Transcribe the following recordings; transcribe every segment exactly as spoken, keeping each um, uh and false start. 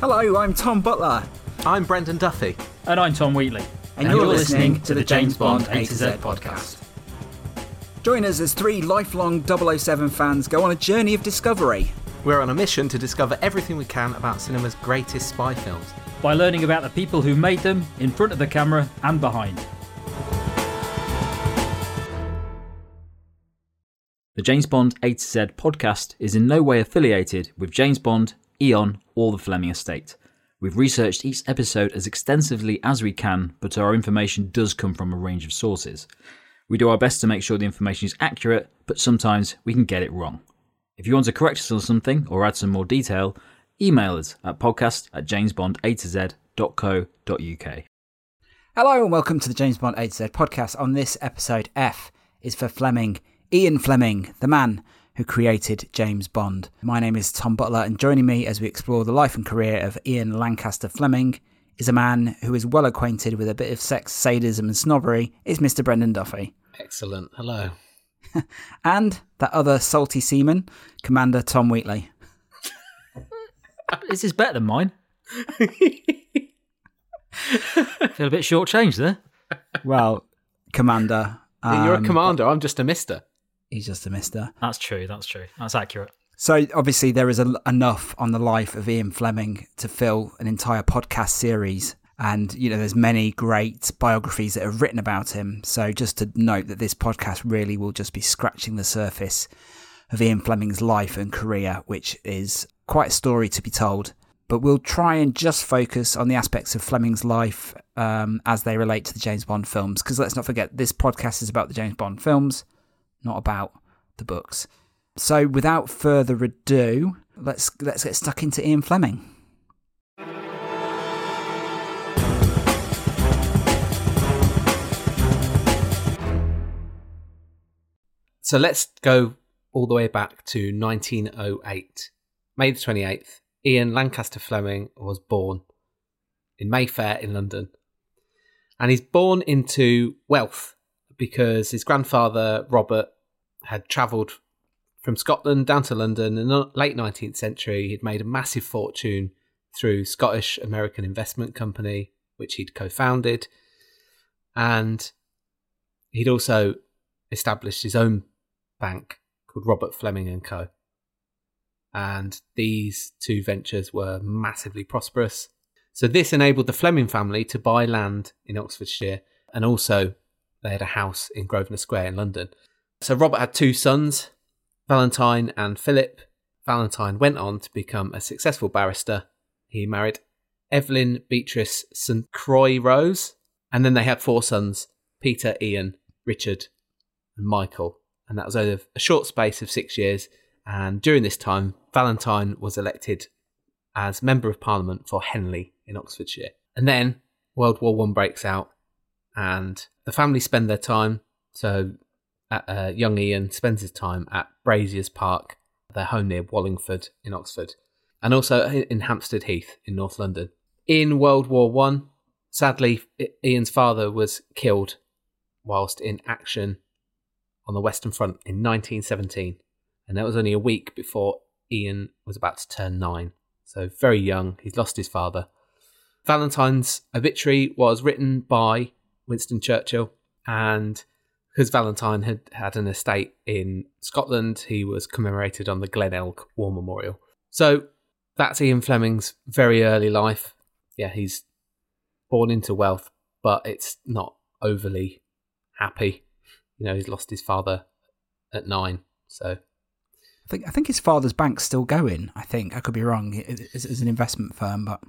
Hello, I'm Tom Butler. I'm Brendan Duffy. And I'm Tom Wheatley. And, and you're, you're listening, listening to the James Bond A to Z podcast. Join us as three lifelong double oh seven fans go on a journey of discovery. We're on a mission to discover everything we can about cinema's greatest spy films. By learning about the people who made them, in front of the camera and behind. The James Bond A to Z podcast is in no way affiliated with James Bond, Eon or the Fleming Estate. We've researched each episode as extensively as we can, but our information does come from a range of sources. We do our best to make sure the information is accurate, but sometimes we can get it wrong. If you want to correct us on something or add some more detail, email us at podcast at jamesbondatoz.co.uk. Hello and welcome to the James Bond A to Z podcast. On this episode, F is for Fleming, Ian Fleming, the man who created James Bond. My name is Tom Butler, and joining me as we explore the life and career of Ian Lancaster Fleming is a man who is well acquainted with a bit of sex, sadism and snobbery. It's Mister Brendan Duffy. Excellent. Hello. And that other salty seaman, Commander Tom Wheatley. This is better than mine. Feel a bit shortchanged there. Well, Commander. Um, You're a commander. I'm just a mister. He's just a mister. That's true. That's true. That's accurate. So obviously there is a, enough on the life of Ian Fleming to fill an entire podcast series. And, you know, there's many great biographies that are written about him. So just to note that this podcast really will just be scratching the surface of Ian Fleming's life and career, which is quite a story to be told. But we'll try and just focus on the aspects of Fleming's life um, as they relate to the James Bond films. Because let's not forget, this podcast is about the James Bond films, not about the books. So without further ado, let's let's get stuck into Ian Fleming. So let's go all the way back to nineteen oh eight. May the twenty-eighth, Ian Lancaster Fleming was born in Mayfair in London. And he's born into wealth because his grandfather, Robert, had travelled from Scotland down to London in the late nineteenth century. He'd made a massive fortune through Scottish American Investment Company, which he'd co-founded. And he'd also established his own bank called Robert Fleming and Co. And these two ventures were massively prosperous. So this enabled the Fleming family to buy land in Oxfordshire, and also they had a house in Grosvenor Square in London. So Robert had two sons, Valentine and Philip. Valentine went on to become a successful barrister. He married Evelyn Beatrice Saint Croix Rose. And then they had four sons, Peter, Ian, Richard and Michael. And that was over a short space of six years. And during this time, Valentine was elected as Member of Parliament for Henley in Oxfordshire. And then World War One breaks out and the family spend their time, so Uh, young Ian spends his time at Braziers Park, their home near Wallingford in Oxford, and also in Hampstead Heath in North London. In World War One, sadly, Ian's father was killed whilst in action on the Western Front in nineteen seventeen, and that was only a week before Ian was about to turn nine. So very young, he's lost his father. Valentine's obituary was written by Winston Churchill, and because Valentine had had an estate in Scotland, he was commemorated on the Glen Elg War Memorial. So that's Ian Fleming's very early life. Yeah, he's born into wealth, but it's not overly happy. You know, he's lost his father at nine. So I think I think his father's bank's still going. I think I could be wrong. It's, it's an investment firm, but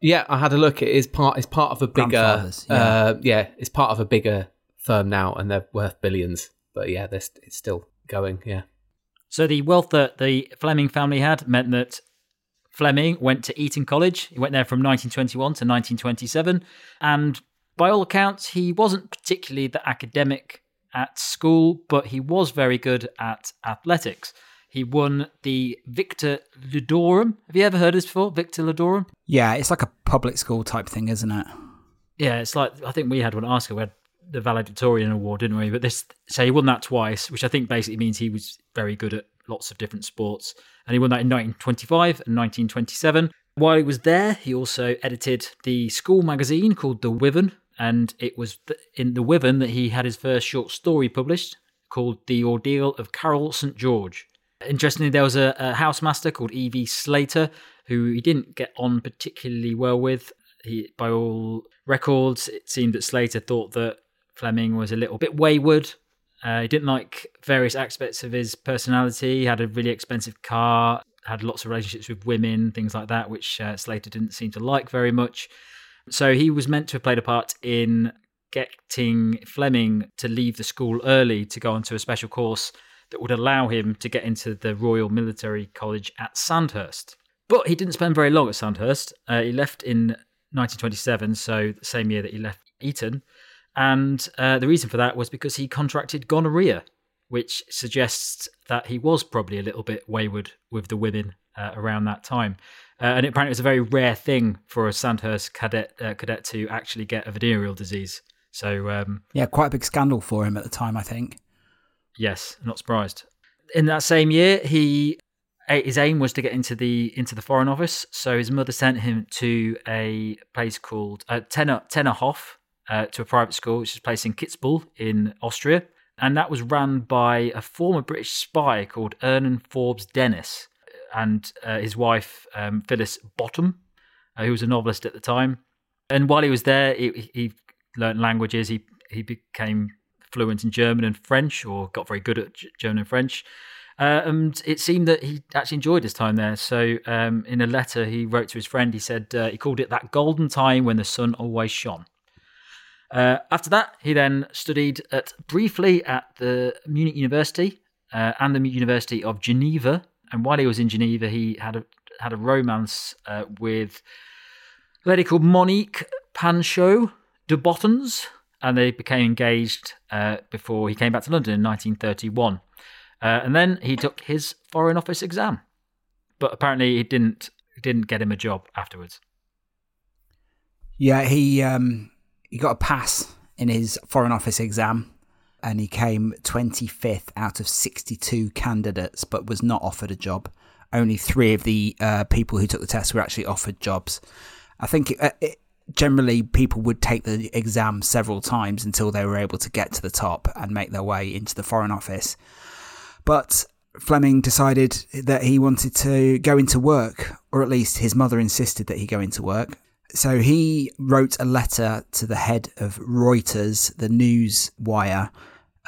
yeah, I had a look. It is part. It's part of a bigger. Yeah. Uh, yeah, it's part of a bigger firm now, and they're worth billions, but yeah, they're st- it's still going. Yeah, So the wealth that the Fleming family had meant that Fleming went to Eton College. He went there from nineteen twenty-one to nineteen twenty-seven. And by all accounts, he wasn't particularly the academic at school, but he was very good at athletics. He won the Victor Ludorum. Have you ever heard of this before, Victor Ludorum? Yeah, it's like a public school type thing, isn't it? Yeah, it's like, I think we had one at Arsenal, we had the valedictorian award, didn't we? But this, so he won that twice, which I think basically means he was very good at lots of different sports. And he won that in nineteen twenty-five and nineteen twenty-seven. While he was there, he also edited the school magazine called The Wyvern. And it was in The Wyvern that he had his first short story published called The Ordeal of Carol Saint George. Interestingly, there was a, a housemaster called E V Slater who he didn't get on particularly well with. He, by all records, it seemed that Slater thought that Fleming was a little bit wayward. Uh, he didn't like various aspects of his personality. He had a really expensive car, had lots of relationships with women, things like that, which uh, Slater didn't seem to like very much. So he was meant to have played a part in getting Fleming to leave the school early to go on to a special course that would allow him to get into the Royal Military College at Sandhurst. But he didn't spend very long at Sandhurst. Uh, he left in nineteen twenty-seven, so the same year that he left Eton. And uh, the reason for that was because he contracted gonorrhea, which suggests that he was probably a little bit wayward with the women uh, around that time. Uh, and apparently it was a very rare thing for a Sandhurst cadet uh, cadet to actually get a venereal disease. So um, yeah, quite a big scandal for him at the time, I think. Yes, not surprised. In that same year, he his aim was to get into the into the Foreign Office. So his mother sent him to a place called uh, Tenner, Tennerhof, uh, to a private school, which is a place in Kitzbühel in Austria. And that was run by a former British spy called Ernan Forbes Dennis and uh, his wife, um, Phyllis Bottom, uh, who was a novelist at the time. And while he was there, he, he learned languages. He, he became fluent in German and French, or got very good at German and French. Uh, and it seemed that he actually enjoyed his time there. So um, in a letter he wrote to his friend, he said uh, he called it that golden time when the sun always shone. Uh, after that, he then studied at briefly at the Munich University uh, and the University of Geneva. And while he was in Geneva, he had a, had a romance uh, with a lady called Monique Panchaud de Bottens. And they became engaged uh, before he came back to London in nineteen thirty-one. Uh, and then he took his Foreign Office exam. But apparently it didn't didn't get him a job afterwards. Yeah, he um, he got a pass in his Foreign Office exam. And he came twenty-fifth out of sixty-two candidates, but was not offered a job. Only three of the uh, people who took the test were actually offered jobs. I think it, it generally, people would take the exam several times until they were able to get to the top and make their way into the Foreign Office. But Fleming decided that he wanted to go into work, or at least his mother insisted that he go into work. So he wrote a letter to the head of Reuters, the news wire,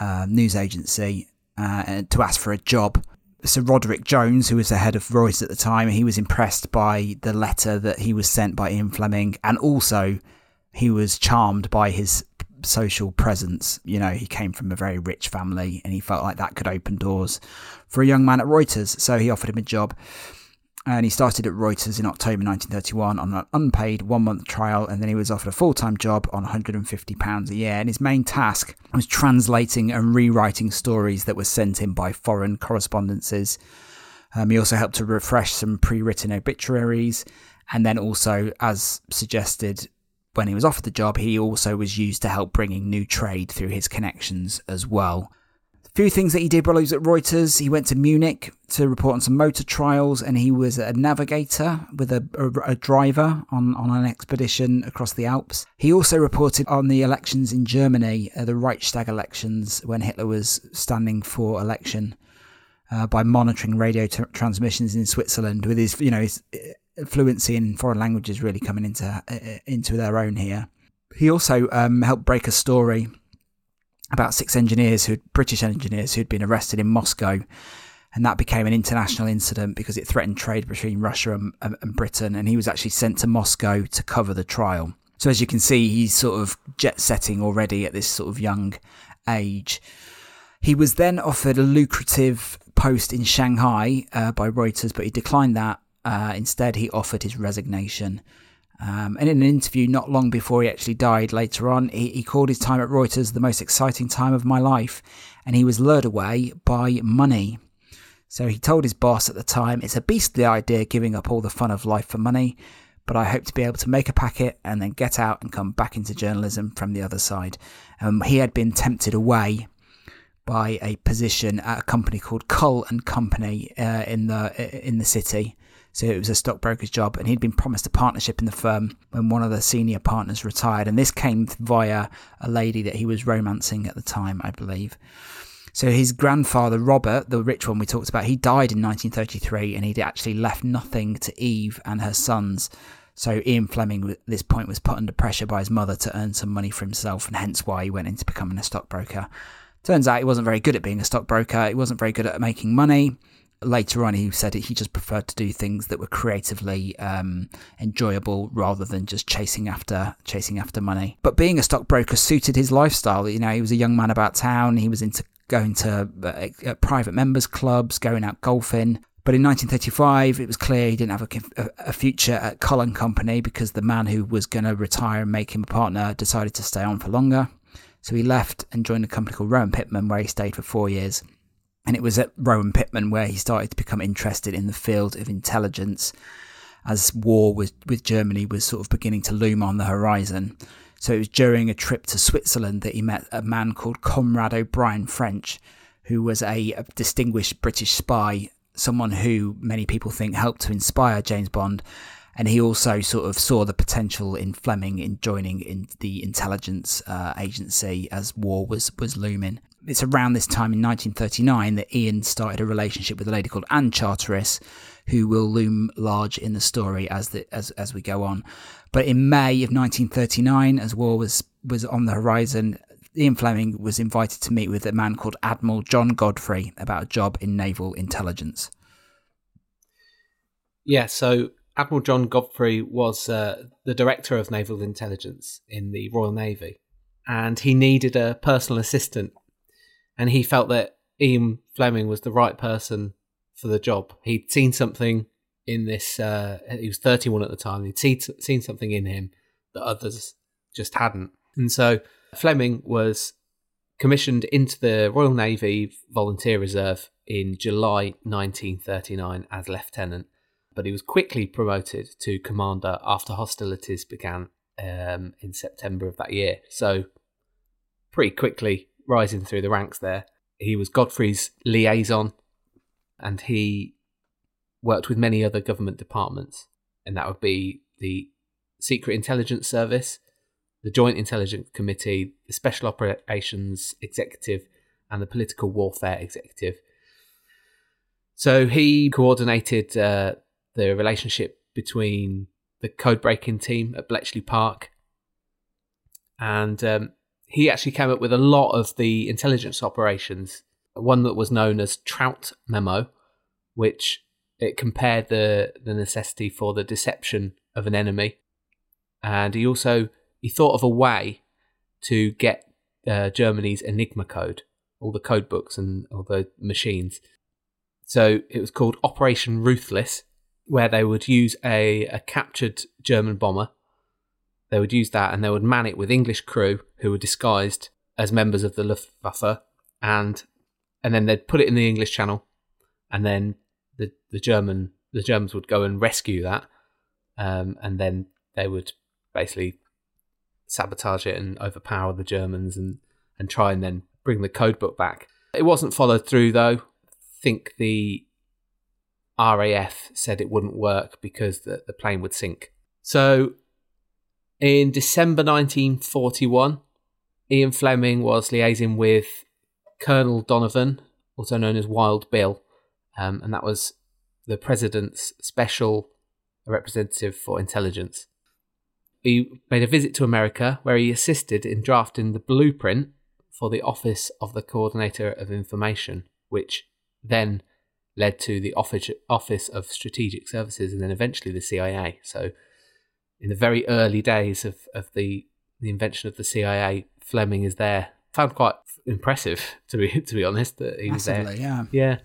uh, news agency, uh, to ask for a job. Sir Roderick Jones, who was the head of Reuters at the time, he was impressed by the letter that he was sent by Ian Fleming, and also he was charmed by his social presence. You know, he came from a very rich family and he felt like that could open doors for a young man at Reuters, so he offered him a job. And he started at Reuters in October nineteen thirty-one on an unpaid one-month trial, and then he was offered a full-time job on one hundred fifty pounds a year. And his main task was translating and rewriting stories that were sent in by foreign correspondences. Um, he also helped to refresh some pre-written obituaries. And then also, as suggested when he was offered the job, he also was used to help bringing new trade through his connections as well. Few things that he did while he was at Reuters. He went to Munich to report on some motor trials, and he was a navigator with a, a, a driver on, on an expedition across the Alps. He also reported on the elections in Germany, uh, the Reichstag elections, when Hitler was standing for election, uh, by monitoring radio t- transmissions in Switzerland, with his, you know, his fluency in foreign languages really coming into, uh, into their own here. He also um, helped break a story about six engineers, who British engineers, who'd been arrested in Moscow. And that became an international incident because it threatened trade between Russia and, and, and Britain. And he was actually sent to Moscow to cover the trial. So as you can see, he's sort of jet-setting already at this sort of young age. He was then offered a lucrative post in Shanghai uh, by Reuters, but he declined that. Uh, instead, he offered his resignation. Um, and in an interview not long before he actually died later on, he, he called his time at Reuters the most exciting time of my life, and he was lured away by money. So he told his boss at the time, "It's a beastly idea giving up all the fun of life for money, but I hope to be able to make a packet and then get out and come back into journalism from the other side." Um, he had been tempted away by a position at a company called Cull and Company uh, in the in the city. So it was a stockbroker's job, and he'd been promised a partnership in the firm when one of the senior partners retired. And this came via a lady that he was romancing at the time, I believe. So his grandfather, Robert, the rich one we talked about, he died in nineteen thirty-three, and he'd actually left nothing to Eve and her sons. So Ian Fleming, at this point, was put under pressure by his mother to earn some money for himself, and hence why he went into becoming a stockbroker. Turns out he wasn't very good at being a stockbroker. He wasn't very good at making money. Later on, he said he just preferred to do things that were creatively um, enjoyable rather than just chasing after chasing after money. But being a stockbroker suited his lifestyle. You know, he was a young man about town. He was into going to uh, private members' clubs, going out golfing. But in nineteen thirty-five, it was clear he didn't have a, a future at Cull and Company because the man who was going to retire and make him a partner decided to stay on for longer. So he left and joined a company called Rowan Pittman, where he stayed for four years. And it was at Rowan Pittman where he started to become interested in the field of intelligence as war was, with Germany was sort of beginning to loom on the horizon. So it was during a trip to Switzerland that he met a man called Comrade O'Brien French, who was a, a distinguished British spy, someone who many people think helped to inspire James Bond. And he also sort of saw the potential in Fleming in joining in the intelligence uh, agency as war was, was looming. It's around this time in nineteen thirty-nine that Ian started a relationship with a lady called Anne Charteris, who will loom large in the story as the, as as we go on. But in May of nineteen thirty-nine, as war was was on the horizon, Ian Fleming was invited to meet with a man called Admiral John Godfrey about a job in naval intelligence. Yeah, so Admiral John Godfrey was uh, the director of naval intelligence in the Royal Navy, and he needed a personal assistant, and he felt that Ian Fleming was the right person for the job. He'd seen something in this, uh, he was thirty-one at the time, he'd see, seen something in him that others just hadn't. And so Fleming was commissioned into the Royal Navy Volunteer Reserve in July nineteen thirty-nine as lieutenant. But he was quickly promoted to commander after hostilities began um, in September of that year. So pretty quickly rising through the ranks there. He was Godfrey's liaison, and he worked with many other government departments, and that would be the Secret Intelligence Service, the Joint Intelligence Committee, the Special Operations Executive, and the Political Warfare Executive. So he coordinated Uh, the relationship between the code-breaking team at Bletchley Park. And um, he actually came up with a lot of the intelligence operations, one that was known as Trout Memo, which it compared the, the necessity for the deception of an enemy. And he also he thought of a way to get uh, Germany's Enigma code, all the code books and all the machines. So it was called Operation Ruthless, where they would use a, a captured German bomber. They would use that and they would man it with English crew who were disguised as members of the Luftwaffe. And and then they'd put it in the English Channel, and then the, the German the Germans would go and rescue that. Um, and then they would basically sabotage it and overpower the Germans and, and try and then bring the code book back. It wasn't followed through, though. I think the R A F said it wouldn't work because the, the plane would sink. So in December nineteen forty-one, Ian Fleming was liaising with Colonel Donovan, also known as Wild Bill, um, and that was the president's special representative for intelligence. He made a visit to America where he assisted in drafting the blueprint for the Office of the Coordinator of Information, which then led to the Office of Strategic Services and then eventually the C I A. So in the very early days of, of the, the invention of the C I A, Fleming is there. Found quite impressive, to be to be honest, that he was there. Massively, yeah. Yeah.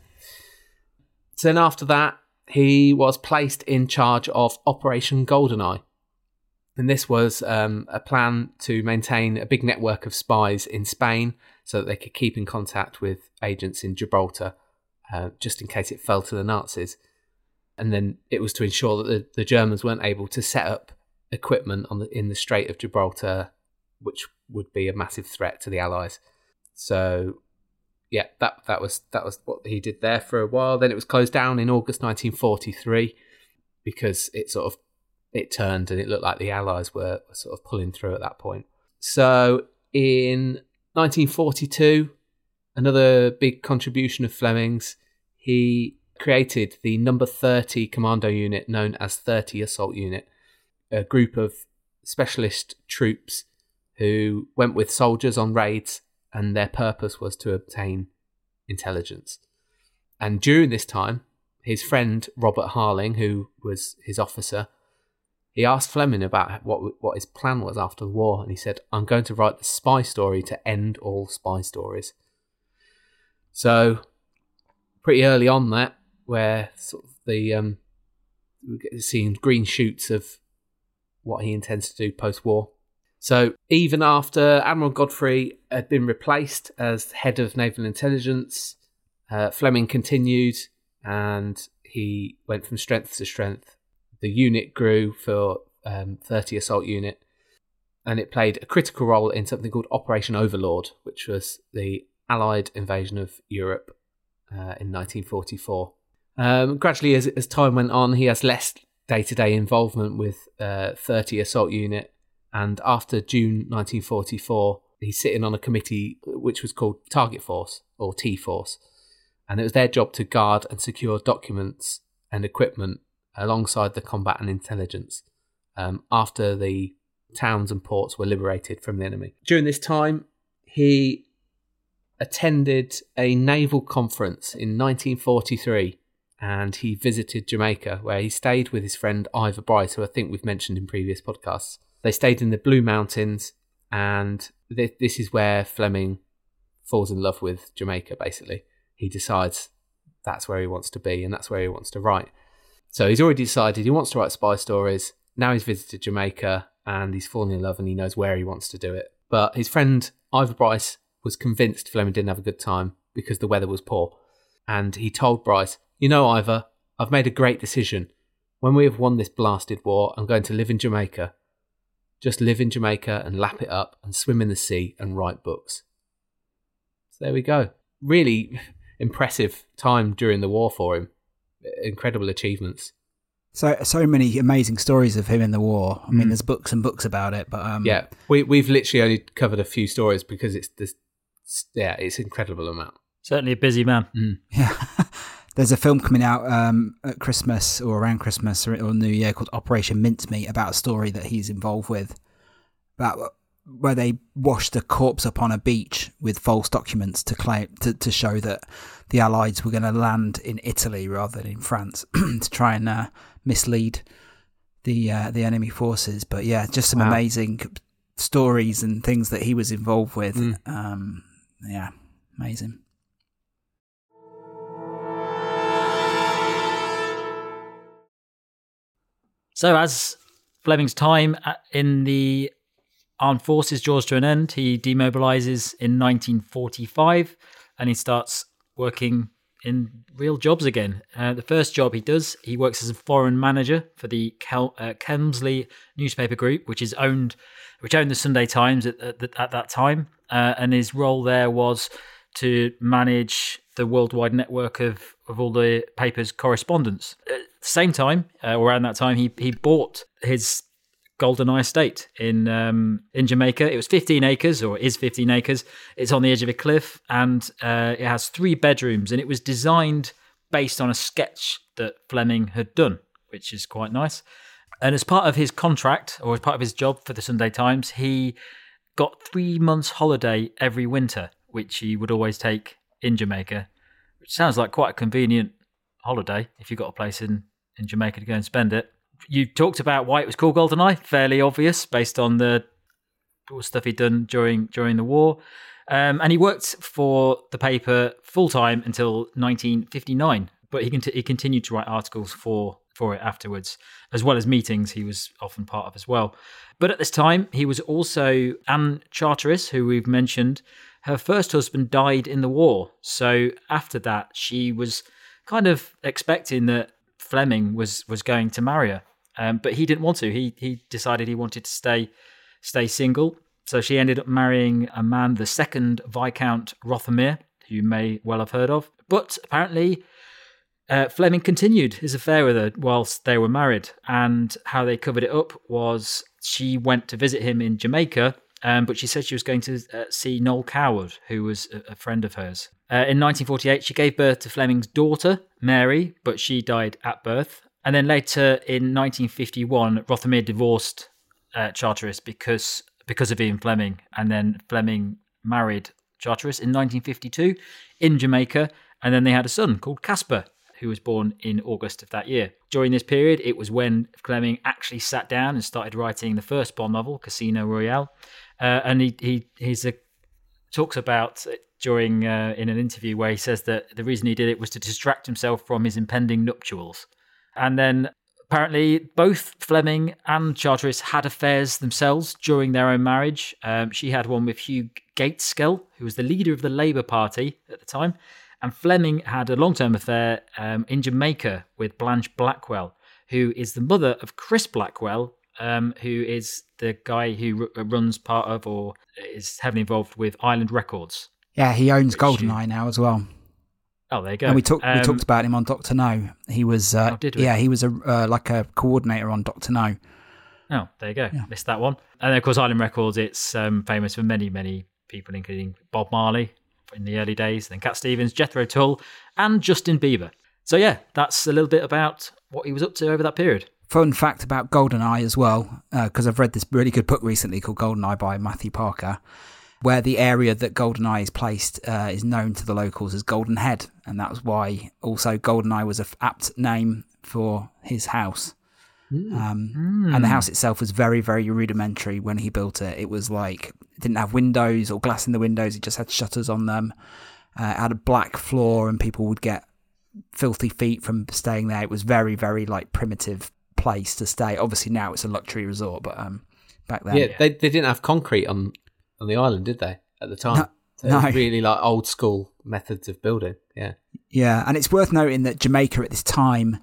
So then after that, he was placed in charge of Operation Goldeneye. And this was um, a plan to maintain a big network of spies in Spain so that they could keep in contact with agents in Gibraltar, uh, just in case it fell to the Nazis. And then it was to ensure that the, the Germans weren't able to set up equipment on the, in the Strait of Gibraltar, which would be a massive threat to the Allies. So, yeah, that that was that was what he did there for a while. Then it was closed down in August nineteen forty-three because it sort of it turned and it looked like the Allies were sort of pulling through at that point. So in nineteen forty-two, another big contribution of Fleming's, he created the number thirty commando unit known as thirty Assault Unit, a group of specialist troops who went with soldiers on raids, and their purpose was to obtain intelligence. And during this time, his friend Robert Harling, who was his officer, he asked Fleming about what what his plan was after the war, and he said, "I'm going to write the spy story to end all spy stories." So, pretty early on that, where sort of the um, we're seeing green shoots of what he intends to do post-war. So even after Admiral Godfrey had been replaced as head of naval intelligence, uh, Fleming continued and he went from strength to strength. The unit grew for um, thirty Assault Unit, and it played a critical role in something called Operation Overlord, which was the Allied invasion of Europe uh, in nineteen forty-four. Um, gradually, as, as time went on, he has less day-to-day involvement with uh, thirty Assault Unit. And after June nineteen forty-four, he's sitting on a committee which was called Target Force, or T-Force. And it was their job to guard and secure documents and equipment alongside the combat and intelligence um, after the towns and ports were liberated from the enemy. During this time, he attended a naval conference in nineteen forty-three and he visited Jamaica, where he stayed with his friend Ivor Bright, who I think we've mentioned in previous podcasts. They stayed in the Blue Mountains, and th- this is where Fleming falls in love with Jamaica, basically. He decides that's where he wants to be and that's where he wants to write. So he's already decided he wants to write spy stories. Now he's visited Jamaica and he's fallen in love and he knows where he wants to do it. But his friend Ivor Brice was convinced Fleming didn't have a good time because the weather was poor. And he told Brice, "You know, Ivor, I've made a great decision. When we have won this blasted war, I'm going to live in Jamaica. Just live in Jamaica and lap it up and swim in the sea and write books." So there we go. Really impressive time during the war for him. Incredible achievements. So so many amazing stories of him in the war. I mean, mm. there's books and books about it. But um, yeah, we, we've literally only covered a few stories because it's this. Yeah, it's an incredible amount. Certainly a busy man. Mm. Yeah. There's a film coming out um, at Christmas or around Christmas or, or New Year called Operation Mincemeat, about a story that he's involved with, about where they washed a corpse up on a beach with false documents to claim to, to show that the Allies were going to land in Italy rather than in France to try and uh, mislead the uh, the enemy forces. But yeah, just some wow. amazing stories and things that he was involved with. Mm. Um, yeah, amazing. So as Fleming's time in the armed forces draws to an end, he demobilises in nineteen forty-five and he starts working in real jobs again. Uh, the first job he does, he works as a foreign manager for the Kel- uh, Kemsley newspaper group, which is owned, which owned the Sunday Times at, at, at that time. Uh, and his role there was to manage the worldwide network of, of all the paper's correspondence. At the same time, uh, around that time, he he bought his Goldeneye Estate in um, in Jamaica. It was fifteen acres, or is fifteen acres. It's on the edge of a cliff, and uh, it has three bedrooms, and it was designed based on a sketch that Fleming had done, which is quite nice. And as part of his contract, or as part of his job for the Sunday Times, he got three months holiday every winter, which he would always take in Jamaica, which sounds like quite a convenient holiday if you've got a place in, in Jamaica to go and spend it. You talked about why it was called Goldeneye, fairly obvious based on the stuff he'd done during during the war. Um, and he worked for the paper full-time until nineteen fifty-nine, But he, cont- he continued to write articles for, for it afterwards, as well as meetings he was often part of as well. But at this time, he was also Anne Charteris, who we've mentioned. Her first husband died in the war. So after that, she was kind of expecting that Fleming was, was going to marry her. Um, but he didn't want to. He he decided he wanted to stay stay single. So she ended up marrying a man, the second Viscount Rothermere, who you may well have heard of. But apparently uh, Fleming continued his affair with her whilst they were married. And how they covered it up was she went to visit him in Jamaica, um, but she said she was going to uh, see Noel Coward, who was a, a friend of hers. Uh, in nineteen forty-eight, she gave birth to Fleming's daughter, Mary, but she died at birth. And then later in nineteen fifty-one, Rothermere divorced uh, Charteris because because of Ian Fleming. And then Fleming married Charteris in nineteen fifty-two in Jamaica. And then they had a son called Caspar, who was born in August of that year. During this period, it was when Fleming actually sat down and started writing the first Bond novel, Casino Royale. Uh, and he he he's a, talks about it during uh, in an interview where he says that the reason he did it was to distract himself from his impending nuptials. And then apparently both Fleming and Charteris had affairs themselves during their own marriage. Um, she had one with Hugh Gaitskell, who was the leader of the Labour Party at the time. And Fleming had a long-term affair um, in Jamaica with Blanche Blackwell, who is the mother of Chris Blackwell, um, who is the guy who r- runs part of or is heavily involved with Island Records. Yeah, he owns Goldeneye she- now as well. Oh, there you go. And we talked. Um, we talked about him on Doctor No. He was, uh, oh, did we? yeah, he was a uh, like a coordinator on Doctor No. Oh, there you go. Yeah. Missed that one. And then, of course, Island Records. It's um, famous for many, many people, including Bob Marley in the early days, then Cat Stevens, Jethro Tull, and Justin Bieber. So yeah, that's a little bit about what he was up to over that period. Fun fact about Goldeneye as well, because uh, I've read this really good book recently called Goldeneye by Matthew Parker, where the area that Goldeneye is placed uh, is known to the locals as Golden Head. And that's why also Goldeneye was an apt name for his house. Mm. Um, mm. And the house itself was very, very rudimentary when he built it. It was like, it didn't have windows or glass in the windows. It just had shutters on them. Uh, it had a black floor and people would get filthy feet from staying there. It was very, very like primitive place to stay. Obviously now it's a luxury resort, but um, back then. Yeah, they, they didn't have concrete on... on the island, did they, at the time? No, so it was no. Really like old school methods of building, yeah. Yeah, and it's worth noting that Jamaica at this time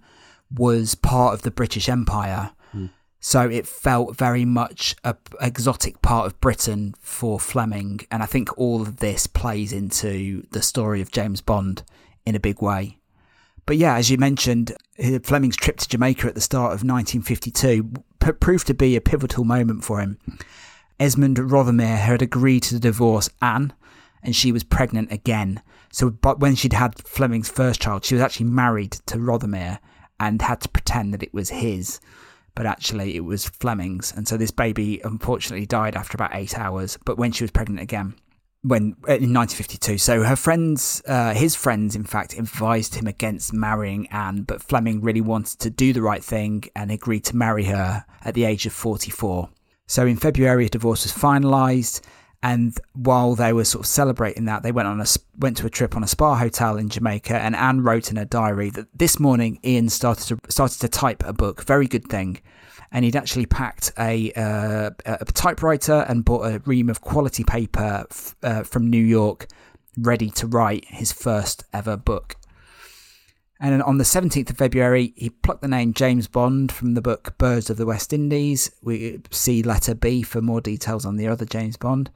was part of the British Empire, mm. so it felt very much an exotic part of Britain for Fleming, and I think all of this plays into the story of James Bond in a big way. But yeah, as you mentioned, Fleming's trip to Jamaica at the start of nineteen fifty-two p- proved to be a pivotal moment for him. Esmond Rothermere had agreed to divorce Anne, and she was pregnant again. So but when she'd had Fleming's first child, she was actually married to Rothermere and had to pretend that it was his, but actually it was Fleming's. And so this baby unfortunately died after about eight hours, but when she was pregnant again, when in nineteen fifty-two. So her friends, uh, his friends, in fact, advised him against marrying Anne, but Fleming really wanted to do the right thing and agreed to marry her at the age of forty-four. So in February, a divorce was finalised, and while they were sort of celebrating that, they went on a went to a trip on a spa hotel in Jamaica. And Anne wrote in her diary that this morning Ian started to started to type a book, very good thing, and he'd actually packed a uh, a typewriter and bought a ream of quality paper f- uh, from New York, ready to write his first ever book. And on the seventeenth of February, he plucked the name James Bond from the book Birds of the West Indies. We see letter B for more details on the other James Bond.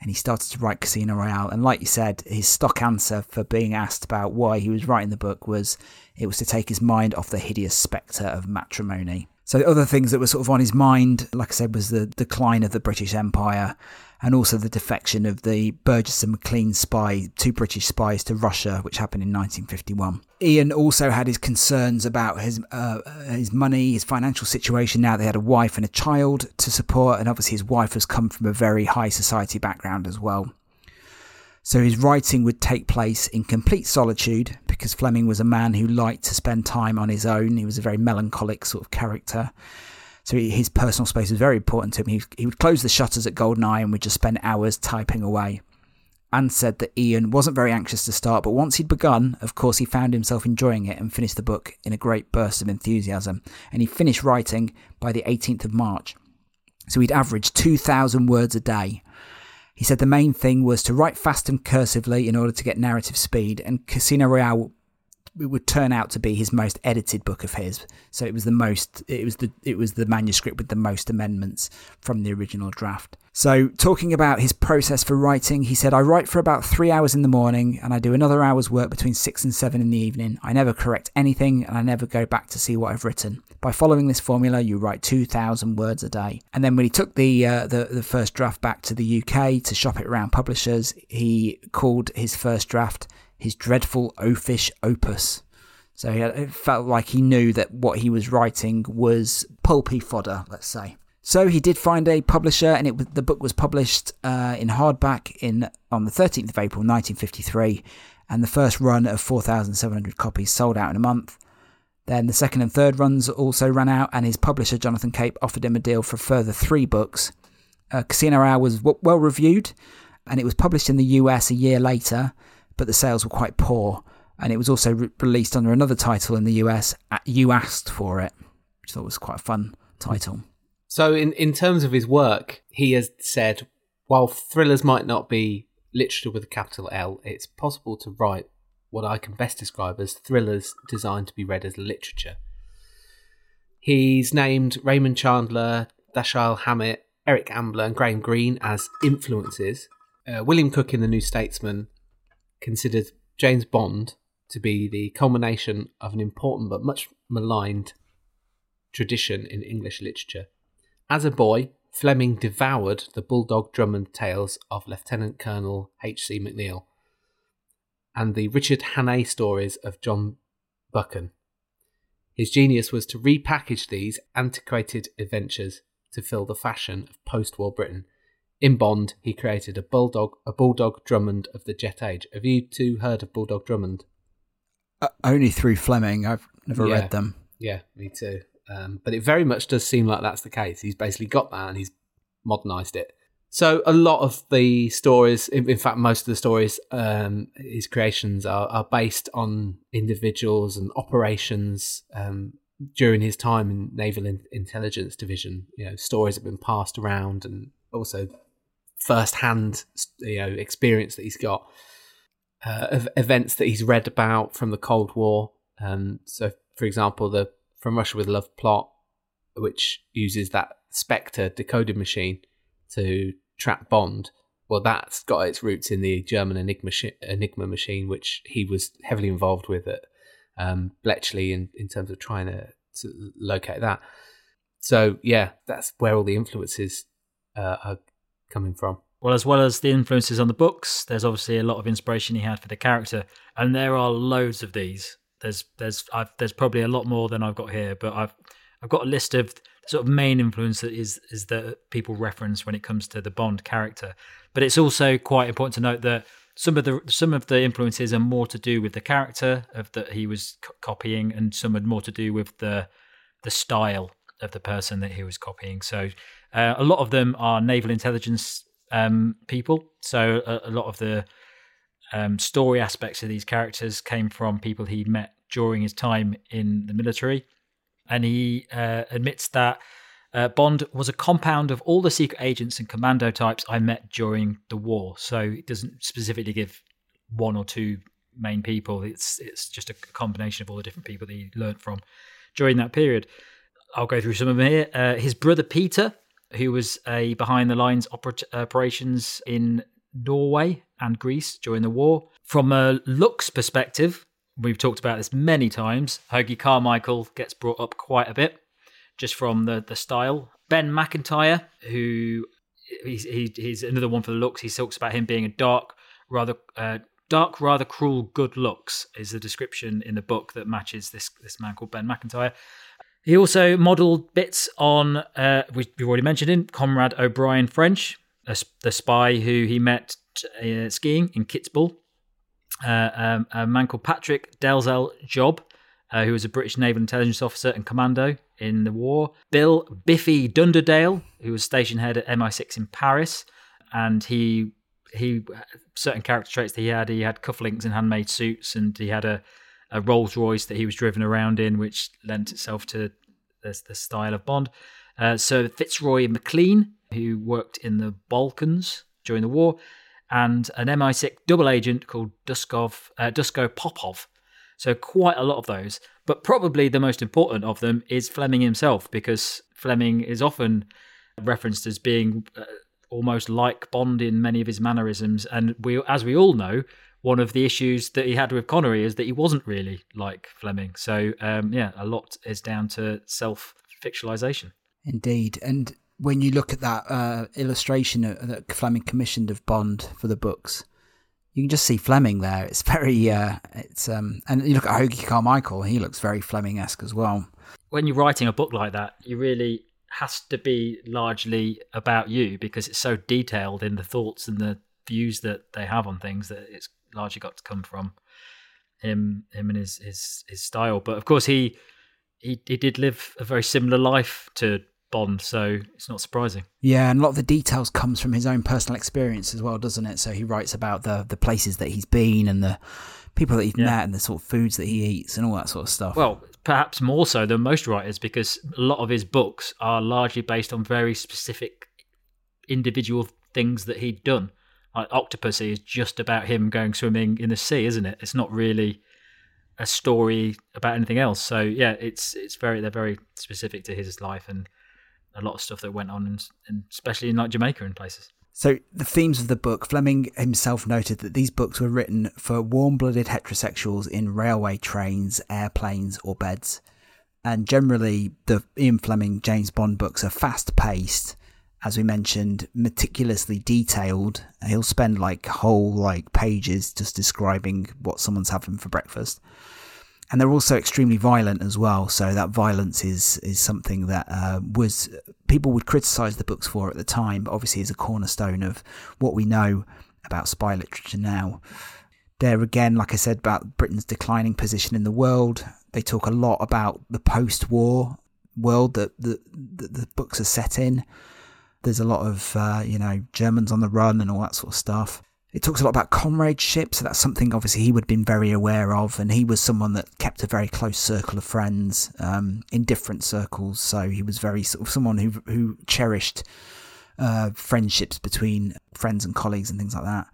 And he started to write Casino Royale. And like you said, his stock answer for being asked about why he was writing the book was it was to take his mind off the hideous spectre of matrimony. So the other things that were sort of on his mind, like I said, was the decline of the British Empire and also the defection of the Burgess and MacLean spy, two British spies to Russia, which happened in nineteen fifty-one. Ian also had his concerns about his uh, his money, his financial situation. Now they had a wife and a child to support, and obviously his wife has come from a very high society background as well. So his writing would take place in complete solitude because Fleming was a man who liked to spend time on his own. He was a very melancholic sort of character. So his personal space was very important to him. He, he would close the shutters at Goldeneye and would just spend hours typing away. Anne said that Eon wasn't very anxious to start, but once he'd begun, of course, he found himself enjoying it and finished the book in a great burst of enthusiasm. And he finished writing by the eighteenth of March. So he'd averaged two thousand words a day. He said the main thing was to write fast and cursively in order to get narrative speed, and Casino Royale would turn out to be his most edited book of his. So it was the most, it was the, it was the manuscript with the most amendments from the original draft. So talking about his process for writing, he said, I write for about three hours in the morning and I do another hour's work between six and seven in the evening. I never correct anything and I never go back to see what I've written. By following this formula, you write two thousand words a day. And then when he took the, uh, the, the first draft back to the U K to shop it around publishers, he called his first draft his dreadful oafish opus. So he had, it felt like he knew that what he was writing was pulpy fodder, let's say. So he did find a publisher, and it was, the book was published uh, in hardback in on the thirteenth of April nineteen fifty-three, and the first run of four thousand seven hundred copies sold out in a month. Then the second and third runs also ran out, and his publisher, Jonathan Cape, offered him a deal for a further three books. Uh, Casino Royale was w- well reviewed, and it was published in the U S a year later, but the sales were quite poor, and it was also re- released under another title in the U S, You Asked For It, which I thought was quite a fun title. So in, in terms of his work, he has said, while thrillers might not be literature with a capital L, it's possible to write what I can best describe as thrillers designed to be read as literature. He's named Raymond Chandler, Dashiell Hammett, Eric Ambler and Graham Greene as influences. Uh, William Cook in The New Statesman considered James Bond to be the culmination of an important but much maligned tradition in English literature. As a boy, Fleming devoured the Bulldog Drummond tales of Lieutenant Colonel H C McNeill and the Richard Hannay stories of John Buchan. His genius was to repackage these antiquated adventures to fill the fashion of post-war Britain. In Bond, he created a bulldog, a Bulldog Drummond of the Jet Age. Have you two heard of Bulldog Drummond? Uh, only through Fleming. I've never yeah. read them. Yeah, me too. Um, but it very much does seem like that's the case. He's basically got that and he's modernised it. So a lot of the stories, in, in fact, most of the stories, um, his creations are, are based on individuals and operations um, during his time in Naval in- Intelligence Division. You know, stories have been passed around, and also first-hand, you know, experience that he's got, uh, of events that he's read about from the Cold War. Um, so, for example, the From Russia with Love plot, which uses that Spectre decoding machine to trap Bond. Well, that's got its roots in the German Enigma shi- Enigma machine, which he was heavily involved with at um, Bletchley in, in terms of trying to, to locate that. So, yeah, that's where all the influences uh, are coming from. Well, as well as the influences on the books, there's obviously a lot of inspiration he had for the character, and there are loads of these. There's there's I've, there's probably a lot more than I've got here, but I've I've got a list of sort of main influence that is is that people reference when it comes to the Bond character. But it's also quite important to note that some of the some of the influences are more to do with the character of that he was co- copying, and some are more to do with the the style of the person that he was copying. So uh, a lot of them are naval intelligence um, people. So a, a lot of the um, story aspects of these characters came from people he met during his time in the military. And he uh, admits that uh, Bond was a compound of all the secret agents and commando types I met during the war. So it doesn't specifically give one or two main people. It's it's just a combination of all the different people that he learned from during that period. I'll go through some of them here. Uh, his brother Peter, who was a behind-the-lines oper- operations in Norway and Greece during the war. From a looks perspective, we've talked about this many times, Hoagy Carmichael gets brought up quite a bit, just from the, the style. Ben McIntyre, who he's, he, he's another one for the looks. He talks about him being a dark, rather uh, dark, rather cruel good looks, is the description in the book that matches this this man called Ben McIntyre. He also modelled bits on, uh, we've already mentioned him, Comrade O'Brien French, a, the spy who he met uh, skiing in Kitzbühel. Uh, um, a man called Patrick Dalzell Job, uh, who was a British naval intelligence officer and commando in the war. Bill Biffy Dunderdale, who was station head at M I six in Paris, and he he certain character traits that he had. He had cufflinks and handmade suits, and he had a, a Rolls Royce that he was driven around in, which lent itself to the, the style of Bond. Uh, Sir Fitzroy MacLean, who worked in the Balkans during the war, and an M I six double agent called Duskov, uh, Dusko Popov. So quite a lot of those. But probably the most important of them is Fleming himself, because Fleming is often referenced as being uh, almost like Bond in many of his mannerisms. And we, as we all know, one of the issues that he had with Connery is that he wasn't really like Fleming. So, um, yeah, a lot is down to self-fictionalization. Indeed. And when you look at that uh, illustration that Fleming commissioned of Bond for the books, you can just see Fleming there. It's very, uh, it's, um, and you look at Hoagy Carmichael, he looks very Fleming-esque as well. When you're writing a book like that, you really has to be largely about you, because it's so detailed in the thoughts and the views that they have on things that it's largely got to come from him, him and his, his, his style. But of course, he, he, he did live a very similar life to Bond, so it's not surprising. Yeah, and a lot of the details comes from his own personal experience as well, doesn't it? So he writes about the the places that he's been and the people that he's yeah. met and the sort of foods that he eats and all that sort of stuff. Well, perhaps more so than most writers, because a lot of his books are largely based on very specific individual things that he'd done. Like Octopussy is just about him going swimming in the sea, isn't it? It's not really a story about anything else. So yeah, it's it's very they're very specific to his life and a lot of stuff that went on, and especially in like Jamaica and places. So the themes of the book, Fleming himself noted that these books were written for warm-blooded heterosexuals in railway trains, airplanes or beds. And generally the Ian Fleming James Bond books are fast-paced, as we mentioned, meticulously detailed. He'll spend like whole like pages just describing what someone's having for breakfast. And they're also extremely violent as well. So that violence is is something that uh, was people would criticise the books for at the time, but obviously is a cornerstone of what we know about spy literature now. There again, like I said, about Britain's declining position in the world. They talk a lot about the post-war world that the, the, the books are set in. There's a lot of, uh, you know, Germans on the run and all that sort of stuff. It talks a lot about comradeship, so that's something obviously he would have been very aware of, and he was someone that kept a very close circle of friends um, in different circles, so he was very sort of someone who who cherished uh, friendships between friends and colleagues and things like that.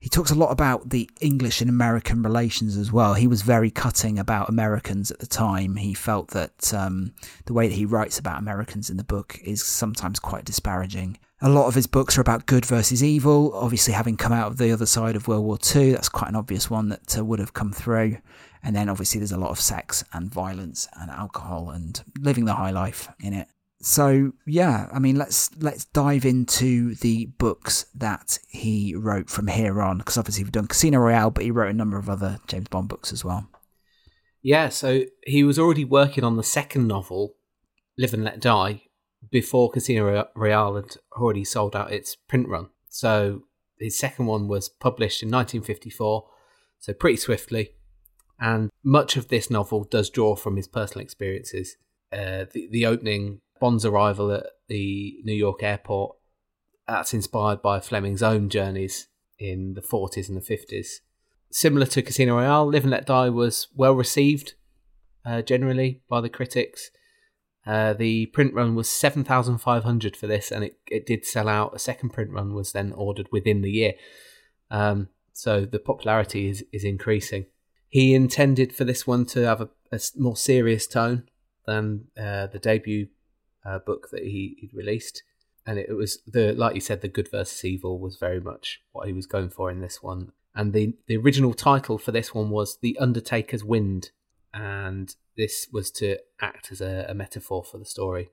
He talks a lot about the English and American relations as well. He was very cutting about Americans at the time. He felt that um, the way that he writes about Americans in the book is sometimes quite disparaging. A lot of his books are about good versus evil, obviously having come out of the other side of World War Two. That's quite an obvious one that uh, would have come through. And then obviously there's a lot of sex and violence and alcohol and living the high life in it. So, yeah, I mean, let's let's dive into the books that he wrote from here on, because obviously we've done Casino Royale, but he wrote a number of other James Bond books as well. Yeah, so he was already working on the second novel, Live and Let Die, before Casino Royale had already sold out its print run. So his second one was published in nineteen fifty-four, so pretty swiftly, and much of this novel does draw from his personal experiences. Uh, the, the opening, Bond's arrival at the New York airport, that's inspired by Fleming's own journeys in the forties and the fifties. Similar to Casino Royale, Live and Let Die was well received uh, generally by the critics. Uh, the print run was seven thousand five hundred for this, and it, it did sell out. A second print run was then ordered within the year. Um, so the popularity is, is increasing. He intended for this one to have a, a more serious tone than uh, the debut uh, book that he, he'd released. And it, it was, the like you said, the good versus evil was very much what he was going for in this one. And the, the original title for this one was The Undertaker's Wind, and this was to act as a, a metaphor for the story,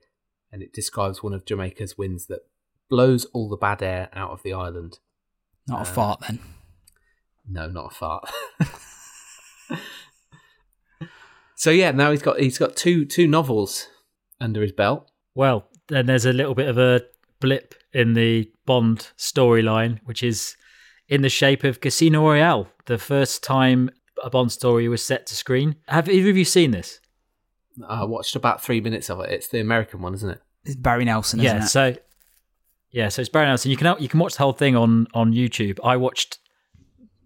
and it describes one of Jamaica's winds that blows all the bad air out of the island. Not uh, a fart, then? No, not a fart. So yeah, now he's got he's got two two novels under his belt. Well, then there's a little bit of a blip in the Bond storyline, which is in the shape of Casino Royale, the first time a Bond story was set to screen. Have either of you seen this? I watched about three minutes of it. It's the American one, isn't it? It's Barry Nelson, isn't yeah, it? Yeah, so Yeah, so it's Barry Nelson. You can you can watch the whole thing on on YouTube. I watched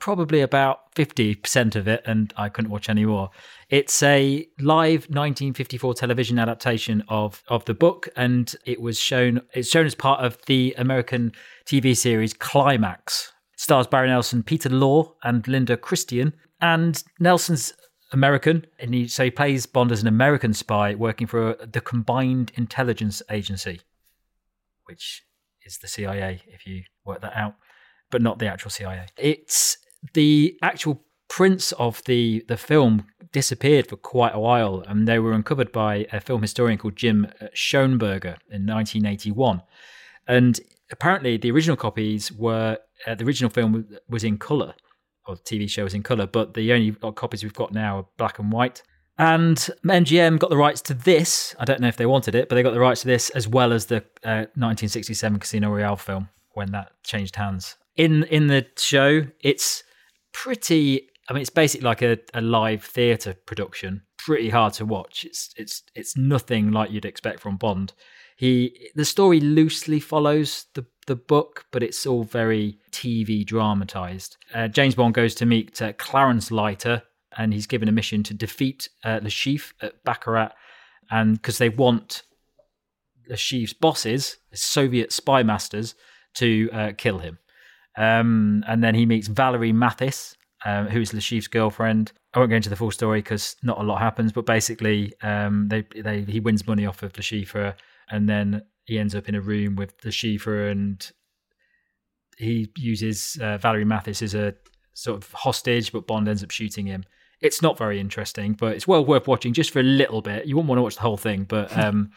probably about fifty percent of it, and I couldn't watch any more. It's a live nineteen fifty-four television adaptation of of the book, and it was shown it's shown as part of the American T V series Climax. It stars Barry Nelson, Peter Law, and Linda Christian. And Nelson's American, and he, so he plays Bond as an American spy working for a, the Combined Intelligence Agency, which is the C I A, if you work that out, but not the actual C I A. It's the actual prints of the, the film disappeared for quite a while, and they were uncovered by a film historian called Jim Schoenberger in nineteen eighty-one. And apparently the original copies were, uh, the original film was in colour, or the T V show was in colour, but the only copies we've got now are black and white. And M G M got the rights to this. I don't know if they wanted it, but they got the rights to this as well as the uh, nineteen sixty-seven Casino Royale film when that changed hands. In in the show, it's pretty... I mean, it's basically like a, a live theatre production. Pretty hard to watch. It's it's it's nothing like you'd expect from Bond. He the story loosely follows the the book, but it's all very T V dramatised. Uh, James Bond goes to meet uh, Clarence Leiter, and he's given a mission to defeat uh, Le Chiffre at Baccarat, and because they want Le Chiffre's bosses, Soviet spy masters, to uh, kill him. Um, and then he meets Valerie Mathis, um, who is Le Chiffre's girlfriend. I won't go into the full story because not a lot happens, but basically um, they, they he wins money off of Le Chiffre, and then he ends up in a room with Le Chiffre, and he uses uh, Valerie Mathis as a sort of hostage, but Bond ends up shooting him. It's not very interesting, but it's well worth watching just for a little bit. You wouldn't want to watch the whole thing, but um,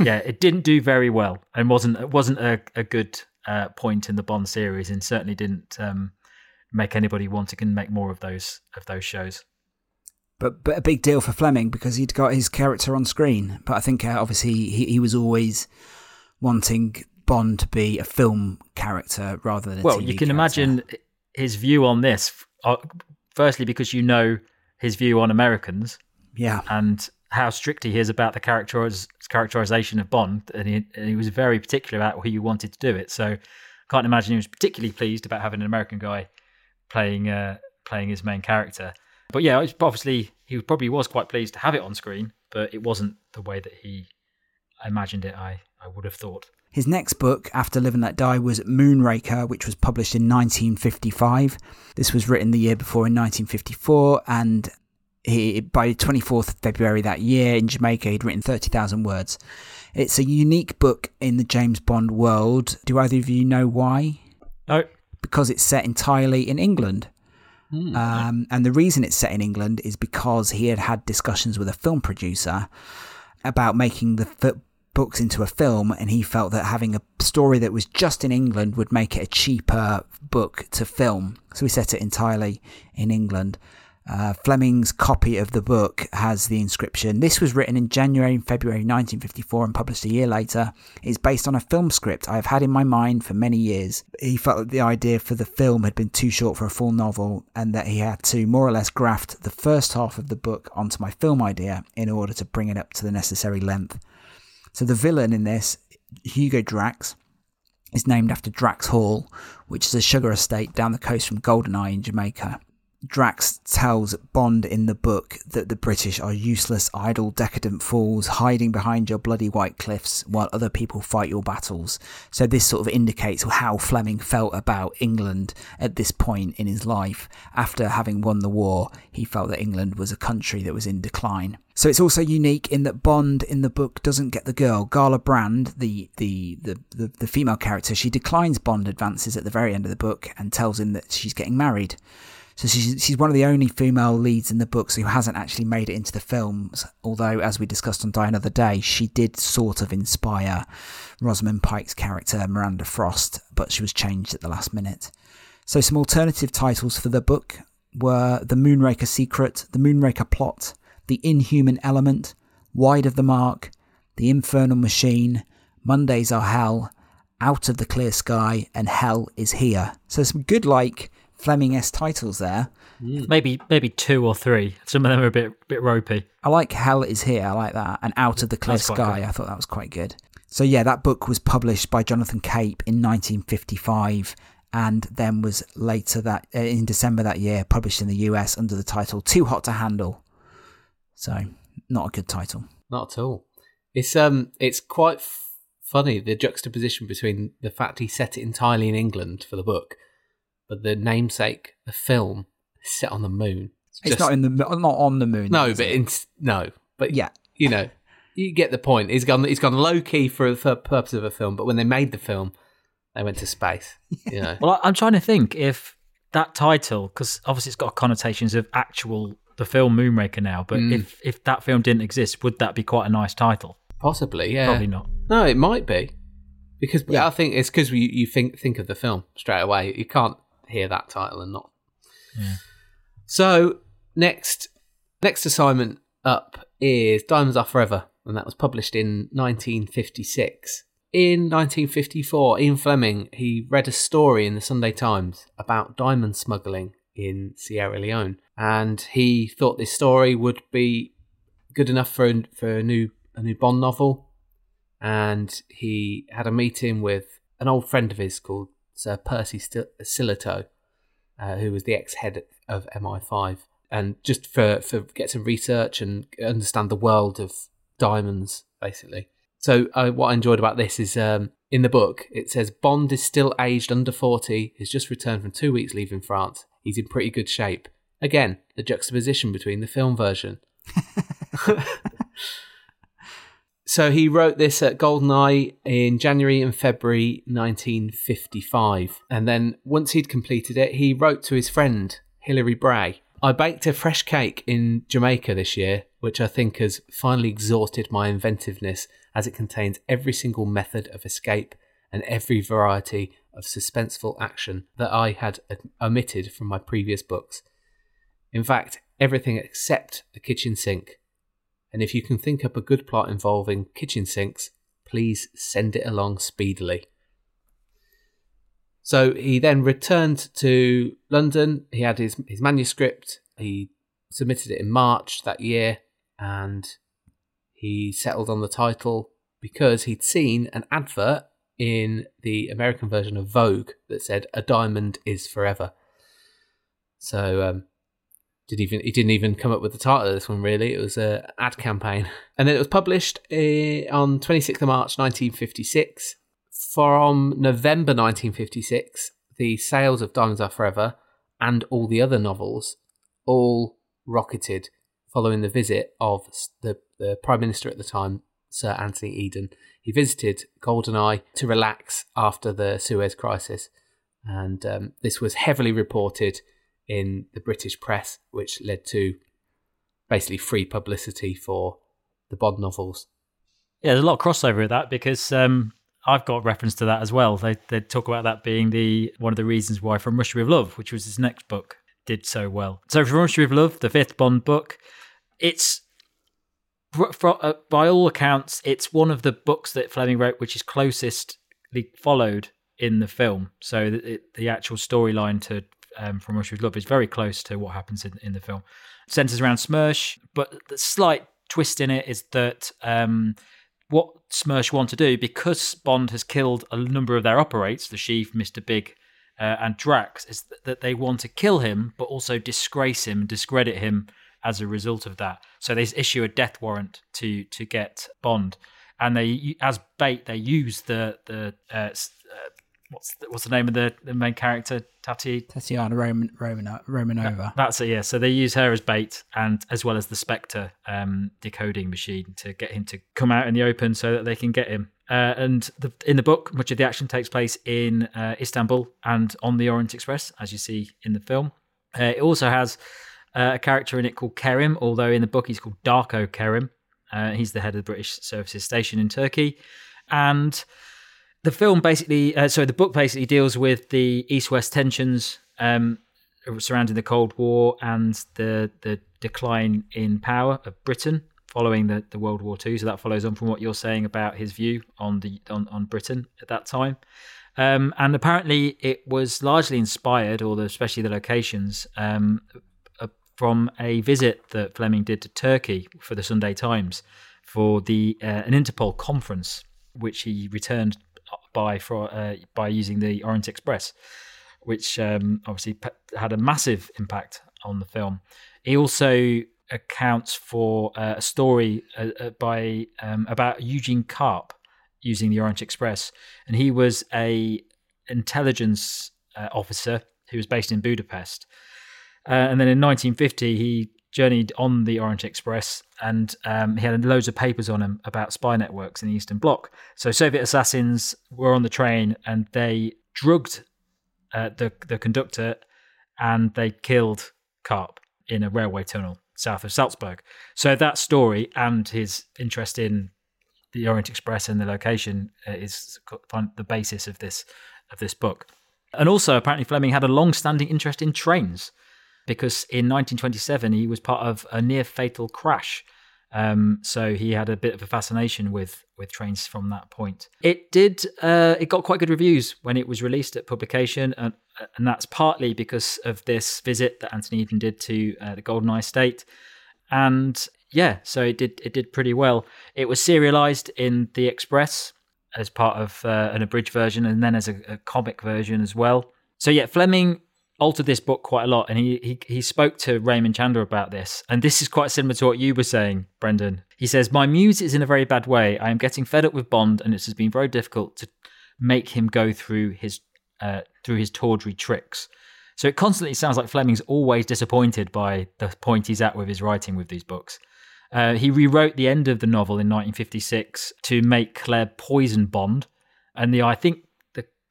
yeah, it didn't do very well and wasn't it wasn't a, a good uh, point in the Bond series, and certainly didn't um, make anybody want to make more of those of those shows. But but a big deal for Fleming because he'd got his character on screen. But I think uh, obviously he, he was always wanting Bond to be a film character rather than a well, T V you can character. Imagine his view on this. Uh, firstly, because you know his view on Americans, yeah, and how strict he is about the characteriz- characterization of Bond, and he, and he was very particular about who you wanted to do it. So, can't imagine he was particularly pleased about having an American guy playing uh, playing his main character. But yeah, obviously he probably was quite pleased to have it on screen, but it wasn't the way that he imagined it, I, I would have thought. His next book, After Live and Let Die, was Moonraker, which was published in nineteen fifty-five. This was written the year before in nineteen fifty-four, and he, by twenty-fourth of February that year in Jamaica, he'd written thirty thousand words. It's a unique book in the James Bond world. Do either of you know why? No. Because it's set entirely in England. Mm. Um, and the reason it's set in England is because he had had discussions with a film producer about making the f- books into a film, and he felt that having a story that was just in England would make it a cheaper book to film. So he set it entirely in England. Uh, Fleming's copy of the book has the inscription. This was written in January and February nineteen fifty-four and published a year later. It's based on a film script I have had in my mind for many years. He felt that the idea for the film had been too short for a full novel, and that he had to more or less graft the first half of the book onto my film idea in order to bring it up to the necessary length. So the villain in this, Hugo Drax, is named after Drax Hall, which is a sugar estate down the coast from Goldeneye in Jamaica. Drax tells Bond in the book that the British are useless, idle, decadent fools hiding behind your bloody white cliffs while other people fight your battles. So this sort of indicates how Fleming felt about England at this point in his life. After having won the war, he felt that England was a country that was in decline. So it's also unique in that Bond in the book doesn't get the girl. Gala Brand, the, the, the, the, the female character, she declines Bond advances at the very end of the book and tells him that she's getting married. So she's, she's one of the only female leads in the books who hasn't actually made it into the films. Although, as we discussed on Die Another Day, she did sort of inspire Rosamund Pike's character, Miranda Frost, but she was changed at the last minute. So some alternative titles for the book were The Moonraker Secret, The Moonraker Plot, The Inhuman Element, Wide of the Mark, The Infernal Machine, Mondays Are Hell, Out of the Clear Sky, and Hell Is Here. So some good, like, Fleming-esque titles there. Maybe maybe two or three. Some of them are a bit bit ropey. I like Hell Is Here. I like that. And Out of the Clear Sky. Good. I thought that was quite good. So yeah, that book was published by Jonathan Cape in nineteen fifty-five, and then was later that uh, in December that year published in the U S under the title Too Hot to Handle. So not a good title. Not at all. It's um, it's quite f- funny, the juxtaposition between the fact he set it entirely in England for the book, but the namesake, the film, is set on the moon. It's, it's just, not in the not on the moon. No, but in, no, but yeah, you know. You get the point. He's gone. He's gone low key for the purpose of a film, but when they made the film, they went to space. You know. Well, I'm trying to think if that title, because obviously it's got connotations of actual the film Moonraker now. But mm. if if that film didn't exist, would that be quite a nice title? Possibly, yeah. Probably not. No, it might be, because yeah. I think it's because you, you think think of the film straight away. You can't hear that title and not. Yeah. So next next assignment up is Diamonds Are Forever. And that was published in nineteen fifty-six. In nineteen fifty-four, Ian Fleming, he read a story in the Sunday Times about diamond smuggling in Sierra Leone. And he thought this story would be good enough for a, for a new a new Bond novel. And he had a meeting with an old friend of his called Sir Percy Sillitoe, uh, who was the ex-head of M I five. And just for, for get some research and understand the world of diamonds, basically. So uh, what I enjoyed about this is um, in the book, it says Bond is still aged under forty, has just returned from two weeks leave in France. He's in pretty good shape. Again, the juxtaposition between the film version. So he wrote this at GoldenEye in January and February nineteen fifty-five. And then once he'd completed it, he wrote to his friend, Hilary Bray, I baked a fresh cake in Jamaica this year, which I think has finally exhausted my inventiveness as it contains every single method of escape and every variety of suspenseful action that I had omitted from my previous books. In fact, everything except the kitchen sink. And if you can think up a good plot involving kitchen sinks, please send it along speedily. So he then returned to London. He had his, his manuscript. He submitted it in March that year, and he settled on the title because he'd seen an advert in the American version of Vogue that said, "A diamond is forever." So um, did even he didn't even come up with the title of this one, really. It was an ad campaign. And then it was published uh, on twenty-sixth of March, nineteen fifty-six. From November nineteen fifty-six, the sales of Diamonds Are Forever and all the other novels all rocketed following the visit of the, the Prime Minister at the time, Sir Anthony Eden. He visited GoldenEye to relax after the Suez Crisis, and um, this was heavily reported in the British press, which led to basically free publicity for the Bond novels. Yeah, there's a lot of crossover with that because... Um... I've got reference to that as well. They they talk about that being the one of the reasons why From Russia with Love, which was his next book, did so well. So From Russia with Love, the fifth Bond book, it's for, uh, by all accounts, it's one of the books that Fleming wrote which is closestly followed in the film. So the, it, the actual storyline to um, From Russia with Love is very close to what happens in, in the film. It centers around Smersh, but the slight twist in it is that... Um, what Smersh want to do, because Bond has killed a number of their operates, the Sheaf, Mister Big uh, and Drax, is that they want to kill him but also disgrace him, discredit him as a result of that. So they issue a death warrant to to get Bond, and they, as bait, they use the the uh, uh, what's the, what's the name of the, the main character, Tati Tatiana Roman, Romano, Romanova. That, that's it, yeah. So they use her as bait, and as well as the Spectre um, decoding machine to get him to come out in the open so that they can get him. Uh, and the, in the book, much of the action takes place in uh, Istanbul and on the Orient Express, as you see in the film. Uh, it also has uh, a character in it called Kerim, although in the book he's called Darko Kerim. Uh, he's the head of the British Services Station in Turkey, and... The film basically, uh, so the book basically deals with the East-West tensions um, surrounding the Cold War and the the decline in power of Britain following the, the World War Two. So that follows on from what you're saying about his view on the on, on Britain at that time. Um, and apparently, it was largely inspired, or the, especially the locations, um, uh, from a visit that Fleming did to Turkey for the Sunday Times for the uh, an Interpol conference, which he returned by for uh, by using the Orient Express, which um, obviously pe- had a massive impact on the film. He also accounts for uh, a story uh, by um, about Eugene Karp using the Orient Express, and he was a intelligence uh, officer who was based in Budapest. Uh, and then in nineteen fifty, he journeyed on the Orient Express, and um, he had loads of papers on him about spy networks in the Eastern Bloc. So Soviet assassins were on the train, and they drugged uh, the, the conductor, and they killed Karp in a railway tunnel south of Salzburg. So that story and his interest in the Orient Express and the location uh, is the basis of this of this book. And also, apparently, Fleming had a long-standing interest in trains, because in nineteen twenty-seven, he was part of a near-fatal crash. Um, so he had a bit of a fascination with, with trains from that point. It did. Uh, it got quite good reviews when it was released at publication, and, and that's partly because of this visit that Anthony Eden did to uh, the Goldeneye Estate. And yeah, so it did. It did pretty well. It was serialized in the Express as part of uh, an abridged version, and then as a, a comic version as well. So yeah, Fleming altered this book quite a lot, and he, he he spoke to Raymond Chandler about this, and this is quite similar to what you were saying, Brendan. He says, "My muse is in a very bad way. I am getting fed up with Bond, and it has been very difficult to make him go through his uh, through his tawdry tricks." So it constantly sounds like Fleming's always disappointed by the point he's at with his writing with these books. Uh, he rewrote the end of the novel in nineteen fifty-six to make Claire poison Bond, and the I think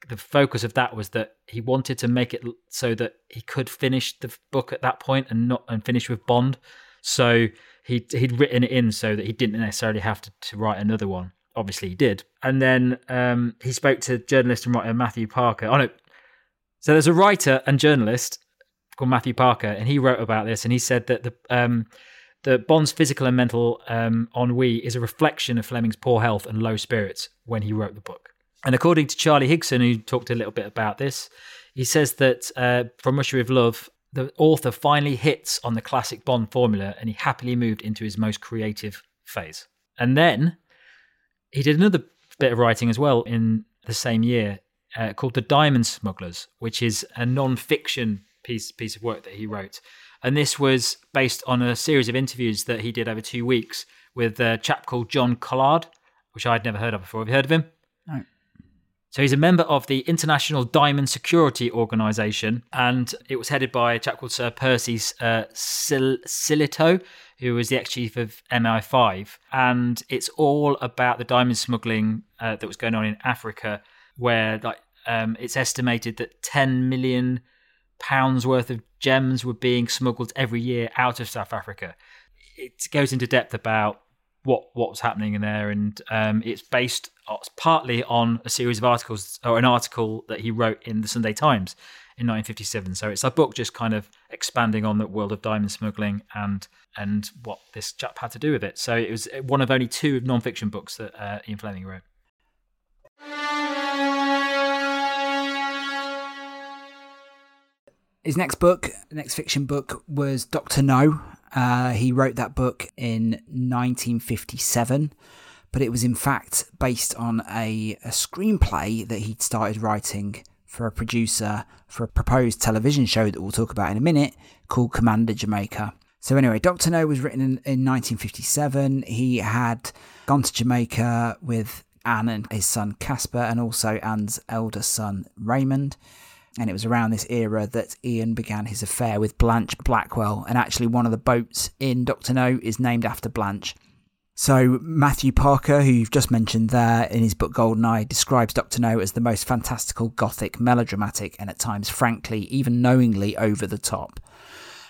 the focus of that was that he wanted to make it so that he could finish the book at that point and not and finish with Bond. So he, he'd written it in so that he didn't necessarily have to, to write another one. Obviously he did. And then um, he spoke to journalist and writer Matthew Parker. Oh no. So there's a writer and journalist called Matthew Parker, and he wrote about this, and he said that the um, the Bond's physical and mental um, ennui is a reflection of Fleming's poor health and low spirits when he wrote the book. And according to Charlie Higson, who talked a little bit about this, he says that uh, from Russia with Love, the author finally hits on the classic Bond formula, and he happily moved into his most creative phase. And then he did another bit of writing as well in the same year uh, called The Diamond Smugglers, which is a non-fiction piece, piece of work that he wrote. And this was based on a series of interviews that he did over two weeks with a chap called John Collard, which I'd never heard of before. Have you heard of him? No. So he's a member of the International Diamond Security Organization, and it was headed by a chap called Sir Percy uh, Sil- Silito, who was the ex-chief of M I five. And it's all about the diamond smuggling uh, that was going on in Africa, where like, um, it's estimated that ten million pounds worth of gems were being smuggled every year out of South Africa. It goes into depth about what what was happening in there, and um, it's based it's partly on a series of articles or an article that he wrote in the Sunday Times in nineteen fifty-seven. So it's a book just kind of expanding on the world of diamond smuggling and and what this chap had to do with it. So it was one of only two non-fiction books that uh, Ian Fleming wrote. His next book, the next fiction book, was Doctor No. Uh, he wrote that book in nineteen fifty-seven, but it was in fact based on a, a screenplay that he'd started writing for a producer for a proposed television show that we'll talk about in a minute called Commander Jamaica. So anyway, Doctor No was written in, in nineteen fifty-seven. He had gone to Jamaica with Anne and his son Casper, and also Anne's elder son Raymond. And it was around this era that Ian began his affair with Blanche Blackwell. And actually one of the boats in Doctor No is named after Blanche. So Matthew Parker, who you've just mentioned there in his book Goldeneye, describes Doctor No as the most fantastical, gothic, melodramatic, and at times, frankly, even knowingly over the top.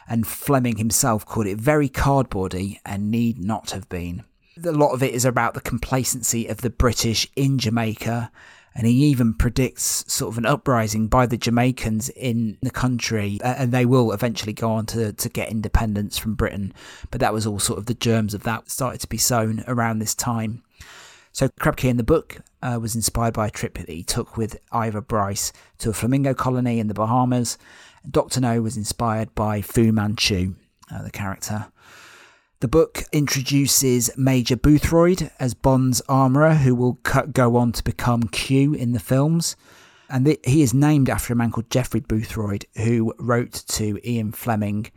And Fleming himself called it very cardboardy and need not have been. A lot of it is about the complacency of the British in Jamaica. And he even predicts sort of an uprising by the Jamaicans in the country, and they will eventually go on to, to get independence from Britain. But that was all sort of the germs of that started to be sown around this time. So Krabke in the book uh, was inspired by a trip that he took with Ivor Bryce to a flamingo colony in the Bahamas. Doctor No was inspired by Fu Manchu, uh, the character. The book introduces Major Boothroyd as Bond's armourer, who will go on to become Q in the films. And th- he is named after a man called Geoffrey Boothroyd, who wrote to Ian Fleming.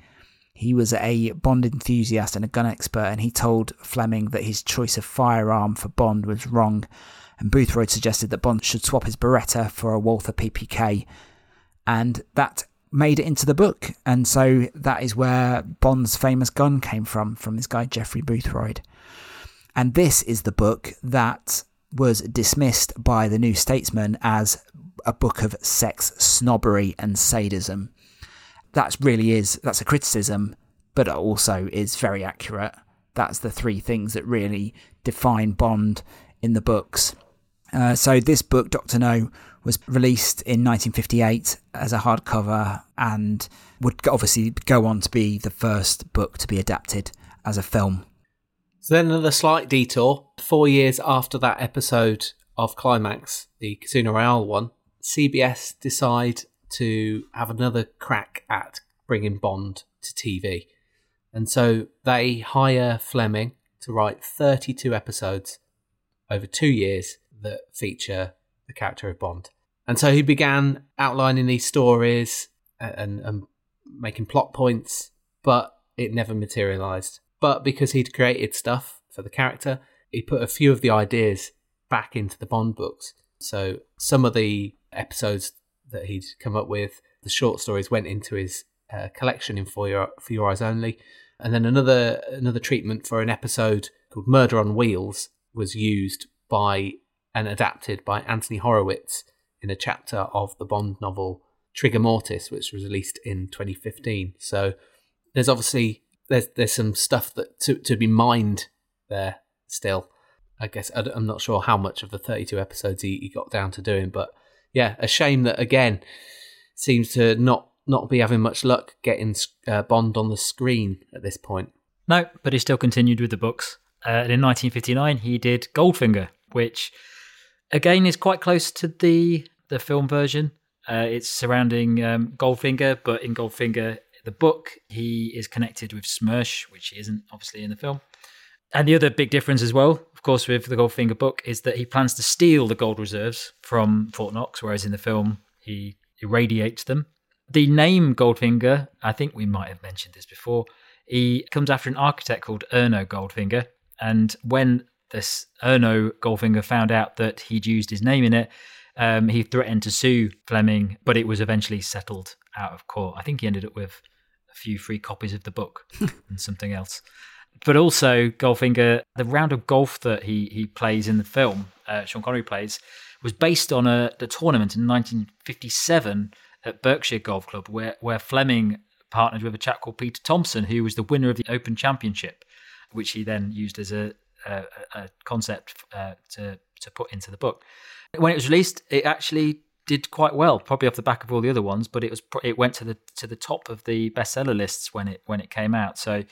He was a Bond enthusiast and a gun expert, and he told Fleming that his choice of firearm for Bond was wrong. And Boothroyd suggested that Bond should swap his Beretta for a Walther P P K. And that made it into the book. And so that is where Bond's famous gun came from, from this guy Geoffrey Boothroyd. And this is the book that was dismissed by the New Statesman as a book of sex snobbery and sadism. That really is, that's a criticism, but it also is very accurate. That's the three things that really define Bond in the books. Uh, so this book, Doctor No, was released in nineteen fifty-eight as a hardcover and would obviously go on to be the first book to be adapted as a film. So then another slight detour. Four years after that episode of Climax, the Casino Royale one, C B S decide to have another crack at bringing Bond to T V. And so they hire Fleming to write thirty-two episodes over two years that feature the character of Bond. And so he began outlining these stories and, and, and making plot points, but it never materialised. But because he'd created stuff for the character, he put a few of the ideas back into the Bond books. So some of the episodes that he'd come up with, the short stories, went into his uh, collection in For Your, For Your Eyes Only. And then another another treatment for an episode called Murder on Wheels was used by and adapted by Anthony Horowitz in a chapter of the Bond novel Trigger Mortis, which was released in twenty fifteen. So there's obviously there's there's some stuff that to, to be mined there still. I guess I'm not sure how much of the thirty-two episodes he, he got down to doing, but yeah, a shame that again seems to not not be having much luck getting uh, Bond on the screen at this point. No, but he still continued with the books. Uh, and in nineteen fifty-nine, he did Goldfinger, which again is quite close to the the film version. Uh, it's surrounding um, Goldfinger, but in Goldfinger, the book, he is connected with Smersh, which he isn't obviously in the film. And the other big difference as well, of course, with the Goldfinger book is that he plans to steal the gold reserves from Fort Knox, whereas in the film, he irradiates them. The name Goldfinger, I think we might have mentioned this before, he comes after an architect called Erno Goldfinger. And when this Erno Goldfinger found out that he'd used his name in it, um, he threatened to sue Fleming, but it was eventually settled out of court. I think he ended up with a few free copies of the book and something else. But also Goldfinger, the round of golf that he he plays in the film, uh, Sean Connery plays, was based on a the tournament in nineteen fifty-seven at Berkshire Golf Club, where where Fleming partnered with a chap called Peter Thompson, who was the winner of the Open Championship, which he then used as a a, a concept uh, to to put into the book. When it was released, it actually did quite well, probably off the back of all the other ones, but it was it went to the to the top of the bestseller lists when it when it came out. So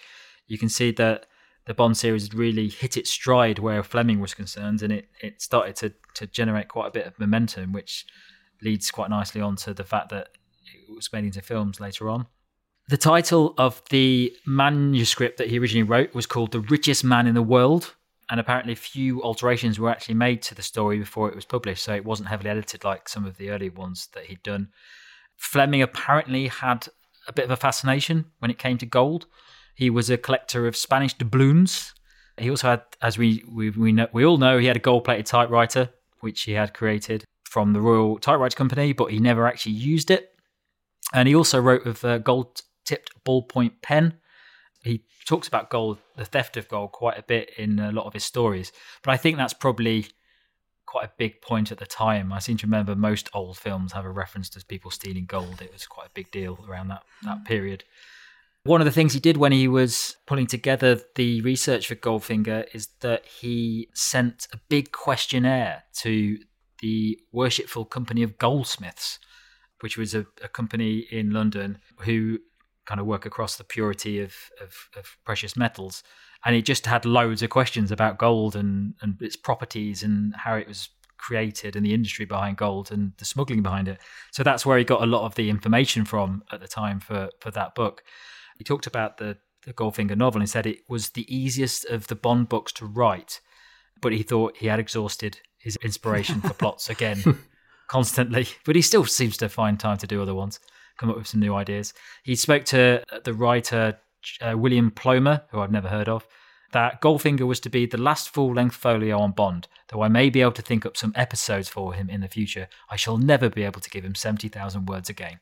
you can see that the Bond series really hit its stride where Fleming was concerned, and it, it started to, to generate quite a bit of momentum, which leads quite nicely on to the fact that it was made into films later on. The title of the manuscript that he originally wrote was called The Richest Man in the World, and apparently few alterations were actually made to the story before it was published, so it wasn't heavily edited like some of the early ones that he'd done. Fleming apparently had a bit of a fascination when it came to gold. He was a collector of Spanish doubloons. He also had, as we we we, know, we all know, he had a gold-plated typewriter, which he had created from the Royal Typewriter Company, but he never actually used it. And he also wrote with a gold-tipped ballpoint pen. He talks about gold, the theft of gold, quite a bit in a lot of his stories. But I think that's probably quite a big point at the time. I seem to remember most old films have a reference to people stealing gold. It was quite a big deal around that, that period. One of the things he did when he was pulling together the research for Goldfinger is that he sent a big questionnaire to the Worshipful Company of Goldsmiths, which was a, a company in London who kind of work across the purity of, of, of precious metals. And he just had loads of questions about gold and, and its properties and how it was created and the industry behind gold and the smuggling behind it. So that's where he got a lot of the information from at the time for, for that book. He talked about the the Goldfinger novel and said it was the easiest of the Bond books to write, but he thought he had exhausted his inspiration for plots again constantly. But he still seems to find time to do other ones, come up with some new ideas. He spoke to the writer uh, William Plomer, who I've never heard of, that Goldfinger was to be the last full-length folio on Bond, though I may be able to think up some episodes for him in the future. I shall never be able to give him seventy thousand words a game.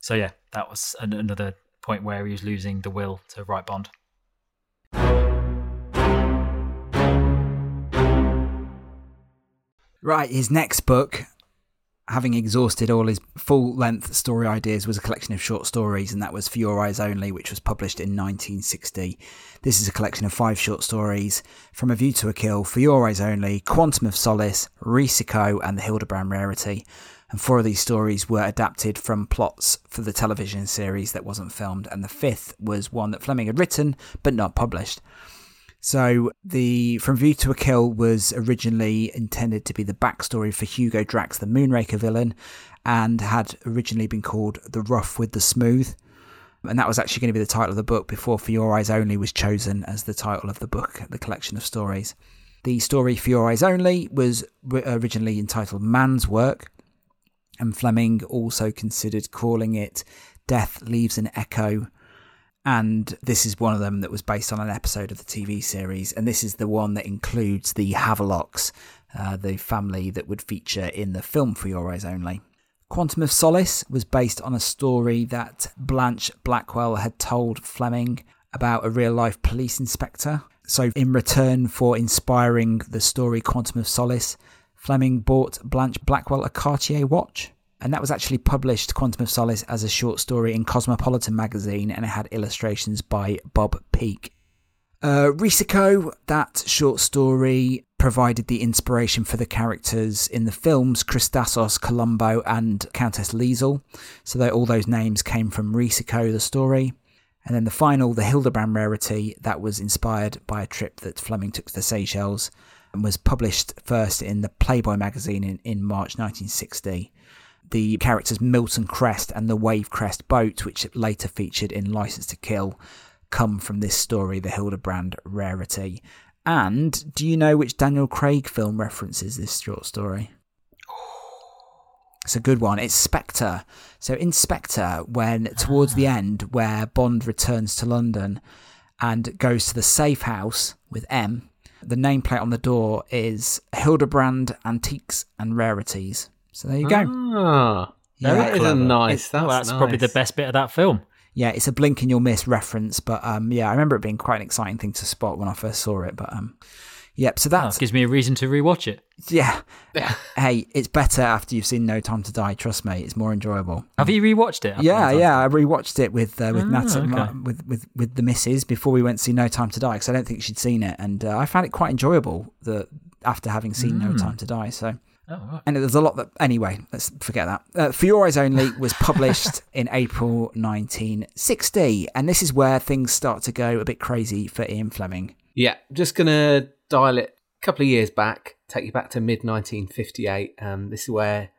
So yeah, that was an- another point where he was losing the will to write Bond. Right, his next book, having exhausted all his full-length story ideas, was a collection of short stories, and that was For Your Eyes Only, which was published in nineteen sixty. This is a collection of five short stories: From a View to a Kill, For Your Eyes Only, Quantum of Solace, Risico, and The Hildebrand Rarity. And four of these stories were adapted from plots for the television series that wasn't filmed, and the fifth was one that Fleming had written but not published. So the From View to a Kill was originally intended to be the backstory for Hugo Drax, the Moonraker villain, and had originally been called The Rough with the Smooth. And that was actually going to be the title of the book before For Your Eyes Only was chosen as the title of the book, the collection of stories. The story For Your Eyes Only was originally entitled Man's Work, and Fleming also considered calling it Death Leaves an Echo. And this is one of them that was based on an episode of the T V series. And this is the one that includes the Havelocks, uh, the family that would feature in the film For Your Eyes Only. Quantum of Solace was based on a story that Blanche Blackwell had told Fleming about a real-life police inspector. So in return for inspiring the story Quantum of Solace, Fleming bought Blanche Blackwell a Cartier watch. And that was actually published, Quantum of Solace, as a short story in Cosmopolitan magazine, and it had illustrations by Bob Peake. Uh, Risico, that short story, provided the inspiration for the characters in the films Christassos, Columbo and Countess Liesel. So that all those names came from Risico, the story. And then the final, The Hildebrand Rarity, that was inspired by a trip that Fleming took to the Seychelles and was published first in the Playboy magazine in, in March nineteen sixty. The characters Milton Crest and the Wave Crest boat, which later featured in Licence to Kill, come from this story, The Hildebrand Rarity. And do you know which Daniel Craig film references this short story? It's a good one. It's Spectre. So in Spectre, when towards the end, where Bond returns to London and goes to the safe house with M, the nameplate on the door is Hildebrand Antiques and Rarities. So there you go. Ah, yeah, that is a nice. It, that's well, that's nice. Probably the best bit of that film. Yeah, it's a blink and you'll miss reference, but um, yeah, I remember it being quite an exciting thing to spot when I first saw it. But um, yep. So that oh, gives me a reason to rewatch it. Yeah. Hey, it's better after you've seen No Time to Die. Trust me, it's more enjoyable. Have you rewatched it? Yeah, yeah, I rewatched it with uh, with ah, Nat and okay. my, with with with the missus before we went to see No Time to Die, because I don't think she'd seen it, and uh, I found it quite enjoyable. The after having seen mm. No Time to Die, so. Oh, right. And there's a lot that... Anyway, let's forget that. Uh, For Your Eyes Only was published in April nineteen sixty. And this is where things start to go a bit crazy for Ian Fleming. Yeah, just going to dial it a couple of years back, take you back to mid nineteen fifty-eight. Um, this is where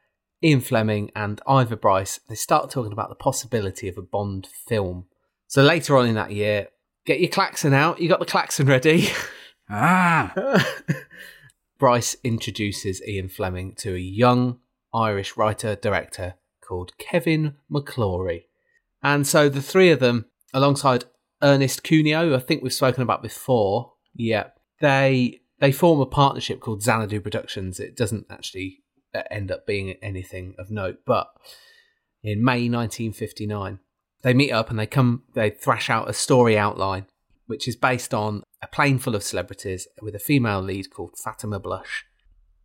Ian Fleming and Ivor Bryce, they start talking about the possibility of a Bond film. So later on in that year, get your klaxon out. You got the klaxon ready. Ah! Bryce introduces Ian Fleming to a young Irish writer-director called Kevin McClory. And so the three of them, alongside Ernest Cuneo, who I think we've spoken about before, yeah, they they form a partnership called Xanadu Productions. It doesn't actually end up being anything of note, but in May nineteen fifty-nine, they meet up and they come, they thrash out a story outline, which is based on a plane full of celebrities with a female lead called Fatima Blush.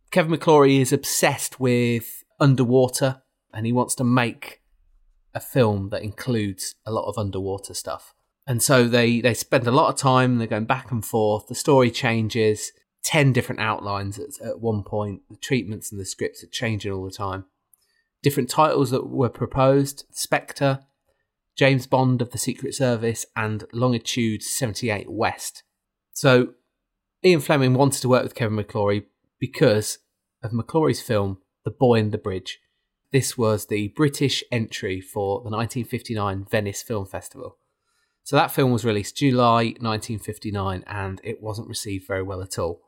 Kevin McClory is obsessed with underwater and he wants to make a film that includes a lot of underwater stuff. And so they, they spend a lot of time, they're going back and forth, the story changes, ten different outlines at, at one point, the treatments and the scripts are changing all the time. Different titles that were proposed, Spectre, James Bond of the Secret Service, and Longitude seventy-eight West. So Ian Fleming wanted to work with Kevin McClory because of McClory's film, The Boy and the Bridge. This was the British entry for the nineteen fifty-nine Venice Film Festival. So that film was released July nineteen fifty-nine, and it wasn't received very well at all.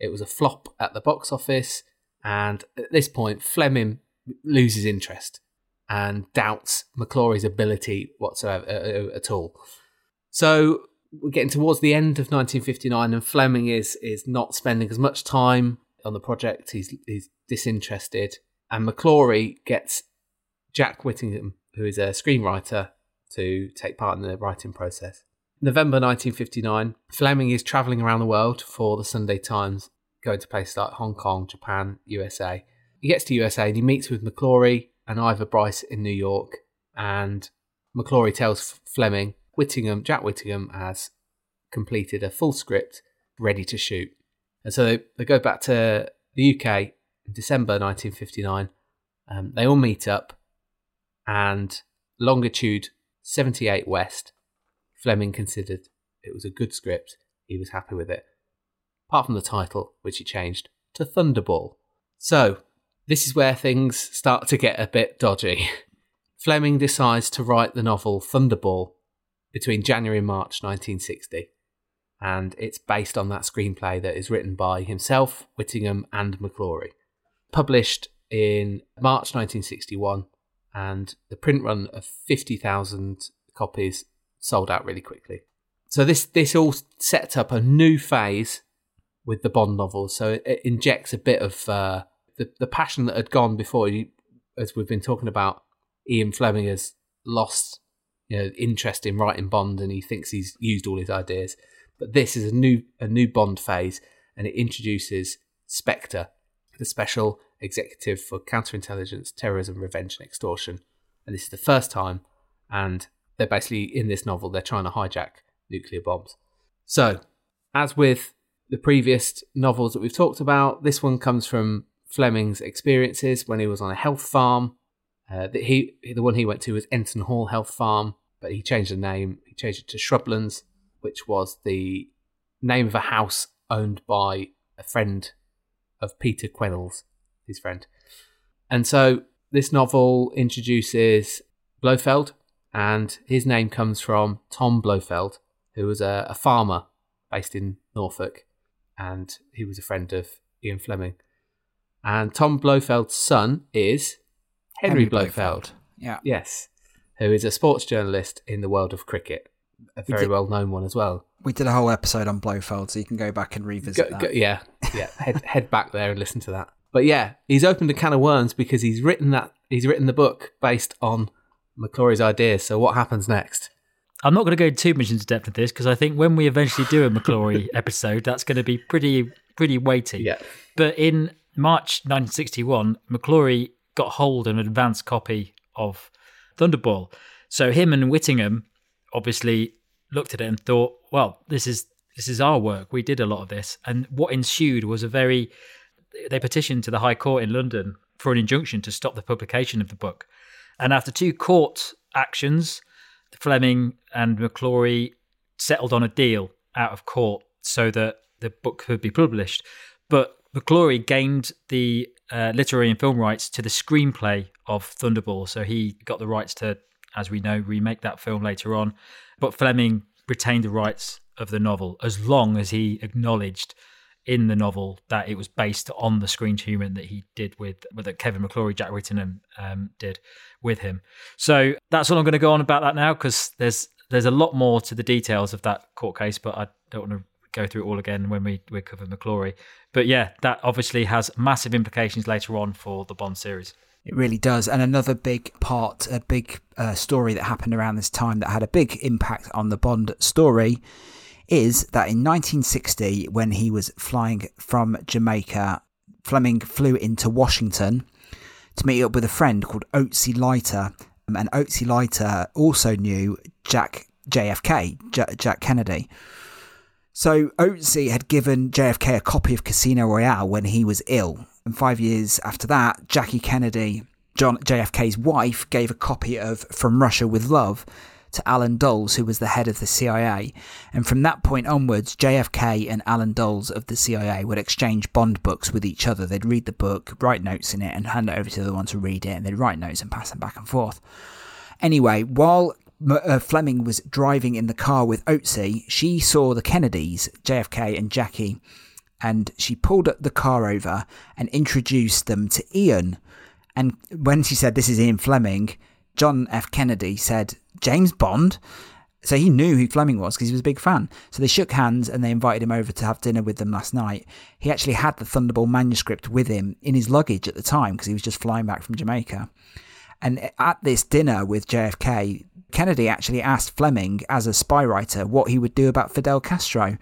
It was a flop at the box office, and at this point Fleming loses interest and doubts McClory's ability whatsoever uh, at all. So we're getting towards the end of nineteen fifty-nine, and Fleming is is not spending as much time on the project. He's, he's disinterested, and McClory gets Jack Whittingham, who is a screenwriter, to take part in the writing process. November nineteen fifty-nine, Fleming is travelling around the world for the Sunday Times, going to places like Hong Kong, Japan, U S A. He gets to U S A and he meets with McClory and Ivor Bryce in New York, and McClory tells Fleming Whittingham, Jack Whittingham, has completed a full script ready to shoot. And so they go back to the U K in December nineteen fifty-nine. Um, they all meet up, and longitude seventy-eight West, Fleming considered it was a good script. He was happy with it, apart from the title, which he changed to Thunderball. So this is where things start to get a bit dodgy. Fleming decides to write the novel Thunderball between January and March nineteen sixty, and it's based on that screenplay that is written by himself, Whittingham and McClory. Published in March nineteen sixty-one, and the print run of fifty thousand copies sold out really quickly. So this, this all sets up a new phase with the Bond novels. So it, it injects a bit of uh, the, the passion that had gone before. You, as we've been talking about, Ian Fleming has lost you know, interest in writing Bond, and he thinks he's used all his ideas. But this is a new a new Bond phase, and it introduces Spectre, the special executive for counterintelligence, terrorism, revenge and extortion. And this is the first time, and they're basically, in this novel, they're trying to hijack nuclear bombs. So, as with the previous novels that we've talked about, this one comes from Fleming's experiences when he was on a health farm. Uh, that he, the one he went to was Enton Hall Health Farm, but he changed the name. He changed it to Shrublands, which was the name of a house owned by a friend of Peter Quennell's, his friend. And so this novel introduces Blofeld, and his name comes from Tom Blofeld, who was a, a farmer based in Norfolk, and he was a friend of Ian Fleming. And Tom Blofeld's son is Henry, Henry Blofeld. Blofeld. Yeah. Yes. Who is a sports journalist in the world of cricket. A very we did, well-known one as well. We did a whole episode on Blofeld, so you can go back and revisit go, that. Go, yeah, yeah. head, head back there and listen to that. But yeah, he's opened a can of worms because he's written that he's written the book based on McClory's ideas. So what happens next? I'm not going to go too much into depth of this because I think when we eventually do a McClory episode, that's going to be pretty pretty weighty. Yeah. But in March nineteen sixty-one, McClory got hold of an advanced copy of Thunderball. So him and Whittingham obviously looked at it and thought, well, this is this is our work. We did a lot of this. And what ensued was a very... They petitioned to the High Court in London for an injunction to stop the publication of the book. And after two court actions, Fleming and McClory settled on a deal out of court so that the book could be published. But McClory gained the uh, literary and film rights to the screenplay of Thunderball. So he got the rights to, as we know, remake that film later on. But Fleming retained the rights of the novel as long as he acknowledged in the novel that it was based on the screen treatment that he did with, that Kevin McClory, Jack Whittingham um, did with him. So that's all I'm going to go on about that now, because there's there's a lot more to the details of that court case, but I don't want to go through it all again when we, we cover McClory. But yeah, that obviously has massive implications later on for the Bond series. It really does. And another big part, a big uh, story that happened around this time that had a big impact on the Bond story is that in nineteen sixty, when he was flying from Jamaica, Fleming flew into Washington to meet up with a friend called Otzi Leiter. And Otzi Leiter also knew Jack J F K, J- Jack Kennedy. So Otzi had given J F K a copy of Casino Royale when he was ill. And five years after that, Jackie Kennedy, John J F K's wife, gave a copy of From Russia with Love to Alan Dulles, who was the head of the C I A. And from that point onwards, J F K and Alan Dulles of the C I A would exchange Bond books with each other. They'd read the book, write notes in it, and hand it over to the other one to read it, and they'd write notes and pass them back and forth. Anyway, while uh, Fleming was driving in the car with Otzi, she saw the Kennedys, J F K and Jackie, and she pulled up the car over and introduced them to Eon. And when she said, "This is Ian Fleming," John F. Kennedy said, "James Bond?" So he knew who Fleming was because he was a big fan. So they shook hands and they invited him over to have dinner with them last night. He actually had the Thunderball manuscript with him in his luggage at the time because he was just flying back from Jamaica. And at this dinner with J F K, Kennedy actually asked Fleming, as a spy writer, what he would do about Fidel Castro.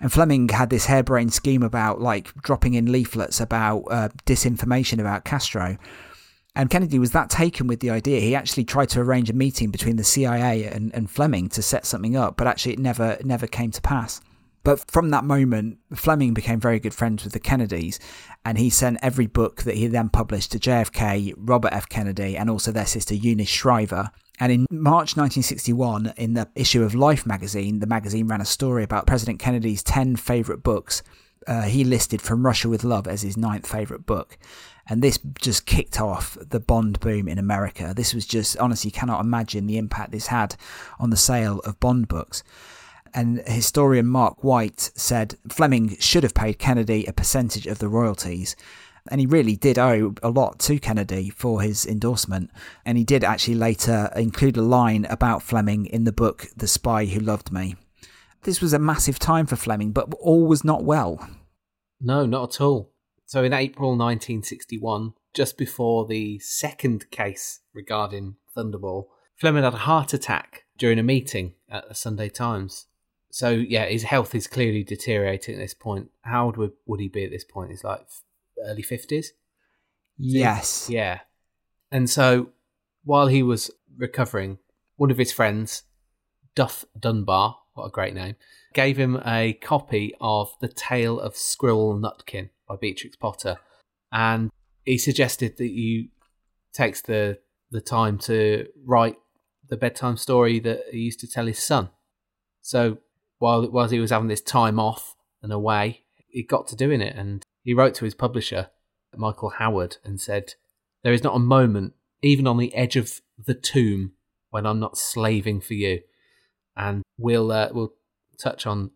And Fleming had this harebrained scheme about like dropping in leaflets about uh, disinformation about Castro. And Kennedy was that taken with the idea, he actually tried to arrange a meeting between the C I A and, and Fleming to set something up, but actually it never never came to pass. But from that moment, Fleming became very good friends with the Kennedys, and he sent every book that he then published to J F K, Robert F. Kennedy, and also their sister Eunice Shriver. And in March nineteen sixty-one, in the issue of Life magazine, the magazine ran a story about President Kennedy's ten favourite books. Uh, he listed From Russia with Love as his ninth favourite book. And this just kicked off the Bond boom in America. This was just, honestly, you cannot imagine the impact this had on the sale of Bond books. And historian Mark White said Fleming should have paid Kennedy a percentage of the royalties. And he really did owe a lot to Kennedy for his endorsement. And he did actually later include a line about Fleming in the book The Spy Who Loved Me. This was a massive time for Fleming, but all was not well. No, not at all. So in April nineteen sixty-one, just before the second case regarding Thunderball, Fleming had a heart attack during a meeting at the Sunday Times. So yeah, his health is clearly deteriorating at this point. How old would, would he be at this point? He's like early fifties? Yes. Yeah. And so while he was recovering, one of his friends, Duff Dunbar, what a great name, gave him a copy of The Tale of Squirrel Nutkin by Beatrix Potter. And he suggested that you takes the, the time to write the bedtime story that he used to tell his son. So while, while he was having this time off and away, he got to doing it. And he wrote to his publisher, Michael Howard, and said, "There is not a moment, even on the edge of the tomb, when I'm not slaving for you." And we'll uh, we'll touch on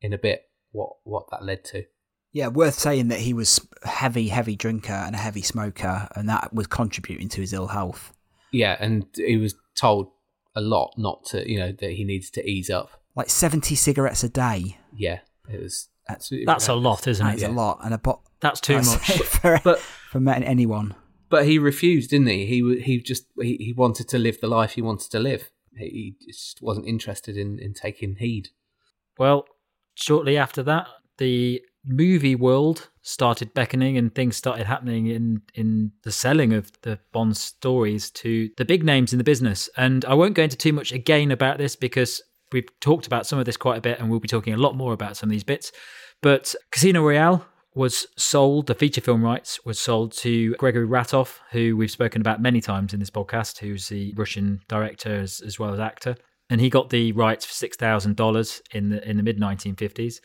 in a bit what, what that led to. Yeah, worth saying that he was a heavy, heavy drinker and a heavy smoker, and that was contributing to his ill health. Yeah, and he was told a lot not to, you know, that he needs to ease up. Like seventy cigarettes a day. Yeah, it was absolutely That's ridiculous. A lot, isn't it? That's yeah. a lot. and a bo- That's too much. For, but, for anyone. But he refused, didn't he? He he just he, he wanted to live the life he wanted to live. He just wasn't interested in, in taking heed. Well, shortly after that, the movie world started beckoning and things started happening in, in the selling of the Bond stories to the big names in the business. And I won't go into too much again about this because we've talked about some of this quite a bit and we'll be talking a lot more about some of these bits. But Casino Royale was sold, the feature film rights was sold to Gregory Ratov, who we've spoken about many times in this podcast, who's the Russian director as, as well as actor. And he got the rights for six thousand dollars in the in the mid nineteen fifties.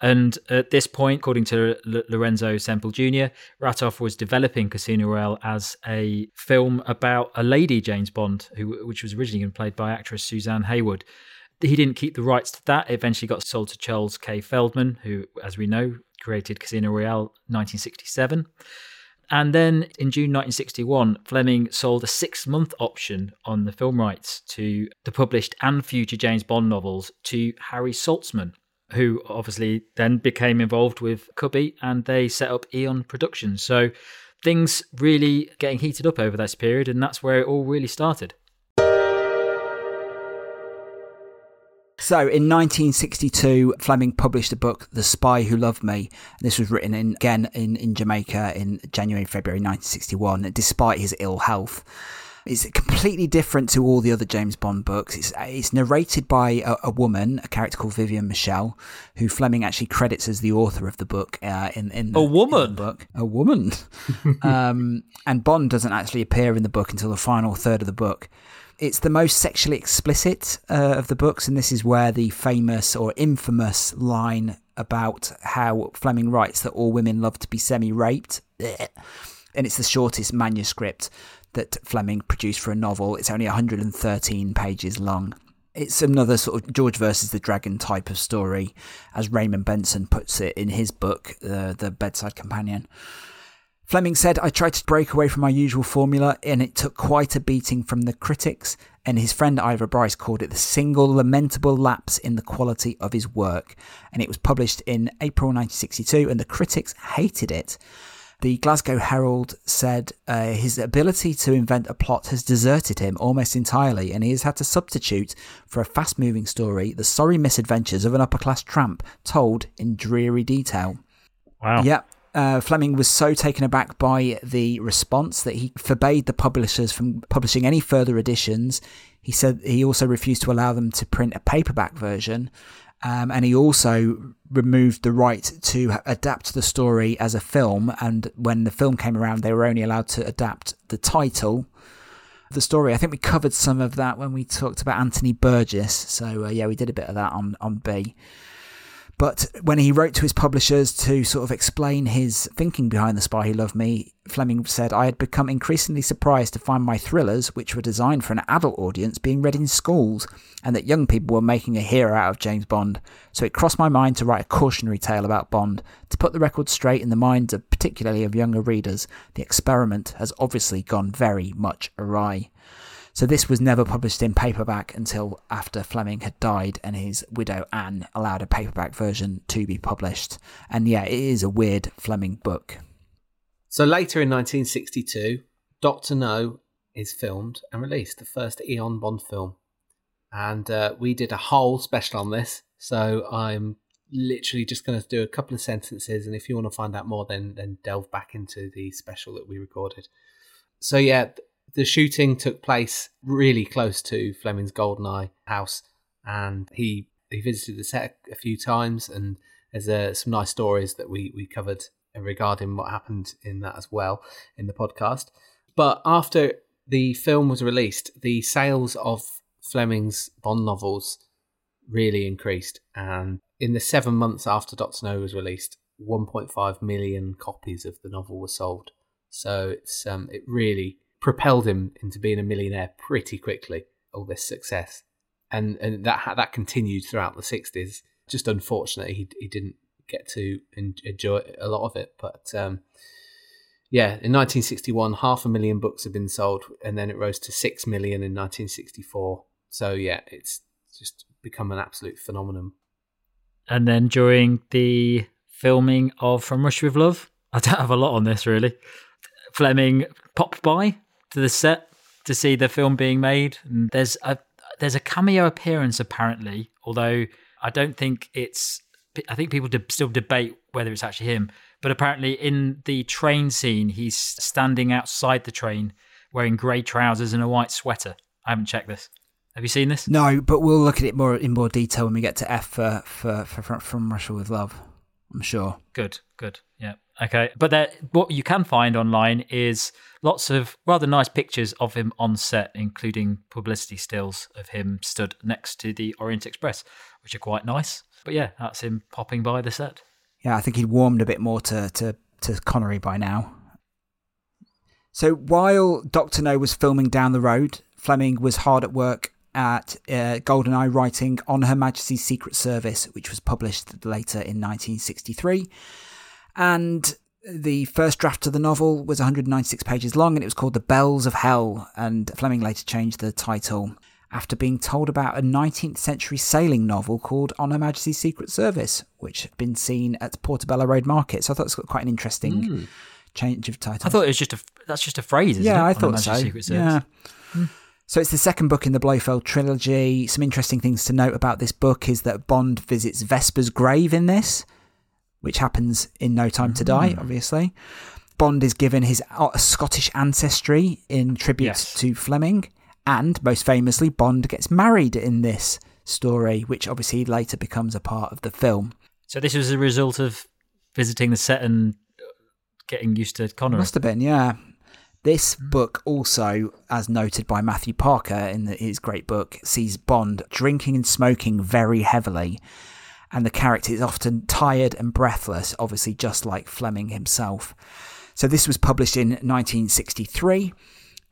And at this point, according to L- Lorenzo Semple Junior, Ratov was developing Casino Royale as a film about a lady James Bond, who which was originally played by actress Suzanne Haywood. He didn't keep the rights to that. It eventually got sold to Charles K. Feldman, who, as we know, created Casino Royale nineteen sixty-seven. And then in June nineteen sixty-one, Fleming sold a six-month option on the film rights to the published and future James Bond novels to Harry Saltzman, who obviously then became involved with Cubby, and they set up Eon Productions. So things really getting heated up over this period, and that's where it all really started. So in nineteen sixty-two, Fleming published the book The Spy Who Loved Me. This was written in, again in, in Jamaica in January and February nineteen sixty-one, despite his ill health. It's completely different to all the other James Bond books. It's, it's narrated by a, a woman, a character called Vivian Michelle, who Fleming actually credits as the author of the book. Uh, in, in the, a woman? In the book. A woman. um, and Bond doesn't actually appear in the book until the final third of the book. It's the most sexually explicit uh, of the books, and this is where the famous or infamous line about how Fleming writes that all women love to be semi-raped and it's the shortest manuscript that Fleming produced for a novel. It's only one hundred thirteen pages long. It's another sort of George versus the Dragon type of story, as Raymond Benson puts it in his book, uh, The Bedside Companion. Fleming said, "I tried to break away from my usual formula, and it took quite a beating from the critics," and his friend Ivor Bryce called it the single lamentable lapse in the quality of his work, and it was published in April nineteen sixty-two, and the critics hated it. The Glasgow Herald said uh, his ability to invent a plot has deserted him almost entirely, and he has had to substitute for a fast-moving story the sorry misadventures of an upper-class tramp told in dreary detail. Wow. Yep. Uh, Fleming was so taken aback by the response that he forbade the publishers from publishing any further editions. He said he also refused to allow them to print a paperback version. Um, and he also removed the right to adapt the story as a film. And when the film came around, they were only allowed to adapt the title of the story. I think we covered some of that when we talked about Anthony Burgess. So, uh, yeah, we did a bit of that on, on B. But when he wrote to his publishers to sort of explain his thinking behind The Spy Who Loved Me, Fleming said, "I had become increasingly surprised to find my thrillers, which were designed for an adult audience, being read in schools, and that young people were making a hero out of James Bond. So it crossed my mind to write a cautionary tale about Bond, to put the record straight in the minds of particularly of younger readers. The experiment has obviously gone very much awry." So this was never published in paperback until after Fleming had died and his widow Anne allowed a paperback version to be published. And yeah, it is a weird Fleming book. So later in nineteen sixty-two, Doctor No is filmed and released, the first Eon Bond film. And uh, we did a whole special on this. So I'm literally just going to do a couple of sentences. And if you want to find out more, then, then delve back into the special that we recorded. So yeah... The shooting took place really close to Fleming's Goldeneye house, and he, he visited the set a few times, and there's uh, some nice stories that we, we covered regarding what happened in that as well in the podcast. But after the film was released, the sales of Fleming's Bond novels really increased, and in the seven months after Doctor No was released, one point five million copies of the novel were sold. So it's um, it really... propelled him into being a millionaire pretty quickly, all this success. And and that that continued throughout the sixties. Just unfortunately, he he didn't get to enjoy a lot of it. But um, yeah, in nineteen sixty-one, half a million books had been sold, and then it rose to six million in nineteen sixty-four. So yeah, it's just become an absolute phenomenon. And then during the filming of From Russia with Love, I don't have a lot on this really, Fleming popped by to the set to see the film being made, and there's a there's a cameo appearance apparently, although I don't think it's I think people de- still debate whether it's actually him, but apparently in the train scene he's standing outside the train wearing grey trousers and a white sweater. I haven't checked this. Have you seen this? No, but we'll look at it more in more detail when we get to F for, for, for, for From Russia with Love, I'm sure. Good, good, yeah. Okay, but there, what you can find online is lots of rather nice pictures of him on set, including publicity stills of him stood next to the Orient Express, which are quite nice. But yeah, that's him popping by the set. Yeah, I think he'd warmed a bit more to, to, to Connery by now. So while Doctor No was filming down the road, Fleming was hard at work at uh, Goldeneye writing On Her Majesty's Secret Service, which was published later in nineteen sixty-three. And the first draft of the novel was one hundred ninety-six pages long, and it was called The Bells of Hell, and Fleming later changed the title after being told about a nineteenth century sailing novel called On Her Majesty's Secret Service, which had been seen at Portobello Road Market. So I thought it's got quite an interesting mm. change of title. I thought it was just a, that's just a phrase, isn't yeah, it? Yeah, I thought so. Secret Service. Yeah. Mm. So it's the second book in the Blofeld trilogy. Some interesting things to note about this book is that Bond visits Vesper's grave in this, which happens in No Time to Die, obviously. Bond is given his Scottish ancestry in tribute yes. to Fleming. And most famously, Bond gets married in this story, which obviously later becomes a part of the film. So this was a result of visiting the set and getting used to Connery? Must have been, yeah. This book also, as noted by Matthew Parker in the, his great book, sees Bond drinking and smoking very heavily. And the character is often tired and breathless, obviously just like Fleming himself. So this was published in nineteen sixty-three,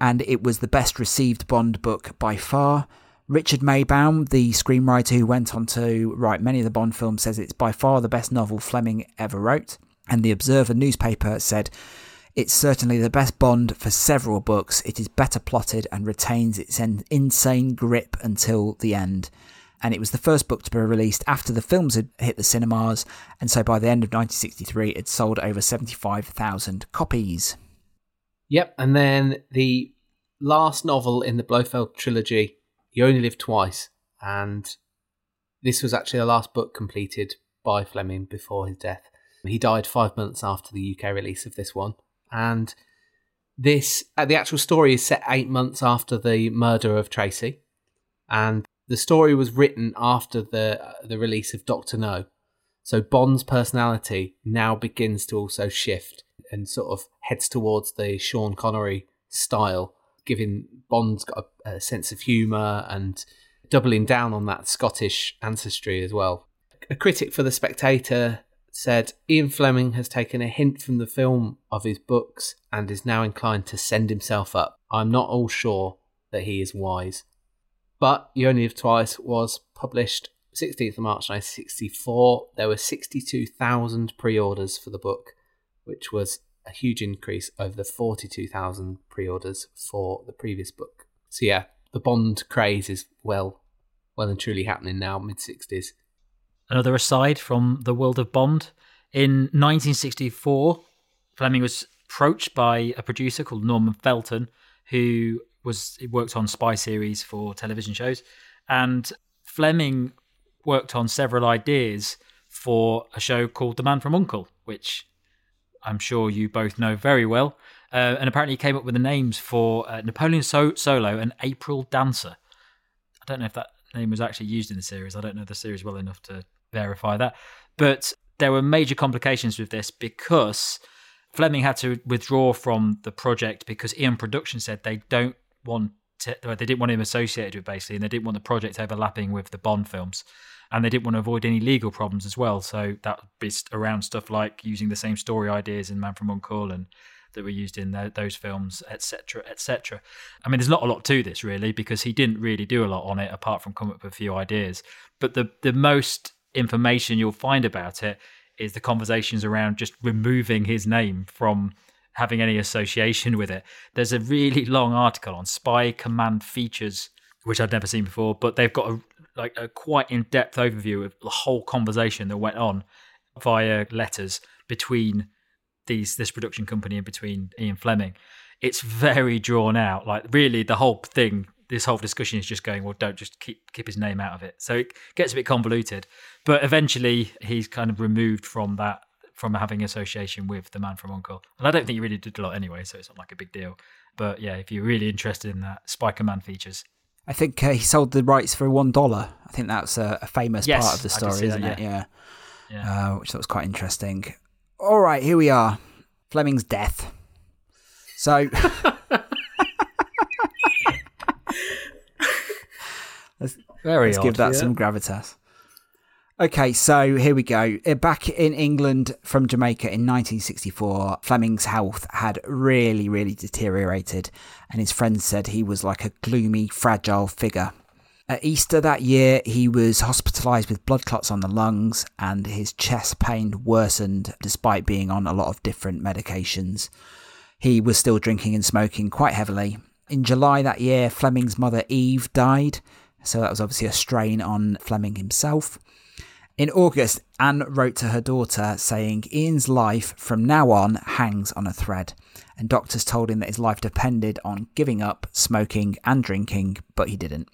and it was the best received Bond book by far. Richard Maybaum, the screenwriter who went on to write many of the Bond films, says it's by far the best novel Fleming ever wrote. And the Observer newspaper said, "It's certainly the best Bond for several books. It is better plotted and retains its insane grip until the end." And it was the first book to be released after the films had hit the cinemas. And so by the end of nineteen sixty-three, it sold over seventy-five thousand copies. Yep. And then the last novel in the Blofeld trilogy, You Only Live Twice, and this was actually the last book completed by Fleming before his death. He died five months after the U K release of this one, and this the actual story is set eight months after the murder of Tracy, and the story was written after the the release of Doctor No, so Bond's personality now begins to also shift and sort of heads towards the Sean Connery style, giving Bond's got a, a sense of humour and doubling down on that Scottish ancestry as well. A critic for The Spectator said, "Ian Fleming has taken a hint from the film of his books and is now inclined to send himself up. I'm not all sure that he is wise." But You Only Live Twice was published sixteenth of March nineteen sixty-four. There were sixty-two thousand pre-orders for the book, which was a huge increase over the forty-two thousand pre-orders for the previous book. So yeah, the Bond craze is well well and truly happening now, mid-sixties. Another aside from the world of Bond, in nineteen sixty-four, Fleming was approached by a producer called Norman Felton, who was worked on spy series for television shows, and Fleming worked on several ideas for a show called The Man from U N C L E, which I'm sure you both know very well. Uh, and apparently he came up with the names for uh, Napoleon so- Solo and April Dancer. I don't know if that name was actually used in the series. I don't know the series well enough to verify that. But there were major complications with this because Fleming had to withdraw from the project because Eon Production said they don't want to, they didn't want him associated with, basically, and they didn't want the project overlapping with the Bond films. And they didn't want to avoid any legal problems as well. So that is around stuff like using the same story ideas in Man from U N C L E and that were used in the, those films, et cetera, et cetera. I mean, there's not a lot to this, really, because he didn't really do a lot on it apart from come up with a few ideas. But the, the most information you'll find about it is the conversations around just removing his name from having any association with it. There's a really long article on Spy Command Features, which I'd never seen before, but they've got a like a quite in-depth overview of the whole conversation that went on via letters between these this production company and between Ian Fleming. It's very drawn out. Like, really, the whole thing, this whole discussion is just going, well, don't just keep keep his name out of it. So it gets a bit convoluted. But eventually, he's kind of removed from that, from having association with The Man from U N C L E. And I don't think he really did a lot anyway, so it's not like a big deal. But yeah, if you're really interested in that, Spy Command Features. I think uh, he sold the rights for one dollar. I think that's a, a famous yes, part of the story, isn't that, it? Yeah, yeah. Uh, which I thought was quite interesting. All right, here we are. Fleming's death. So let's, Very let's odd, give that yeah. some gravitas. Okay, so here we go. Back in England from Jamaica in nineteen sixty-four, Fleming's health had really, really deteriorated, and his friends said he was like a gloomy, fragile figure. At Easter that year, he was hospitalised with blood clots on the lungs, and his chest pain worsened despite being on a lot of different medications. He was still drinking and smoking quite heavily. In July that year, Fleming's mother Eve died, so that was obviously a strain on Fleming himself. In August, Anne wrote to her daughter saying Ian's life from now on hangs on a thread, and doctors told him that his life depended on giving up smoking and drinking, but he didn't.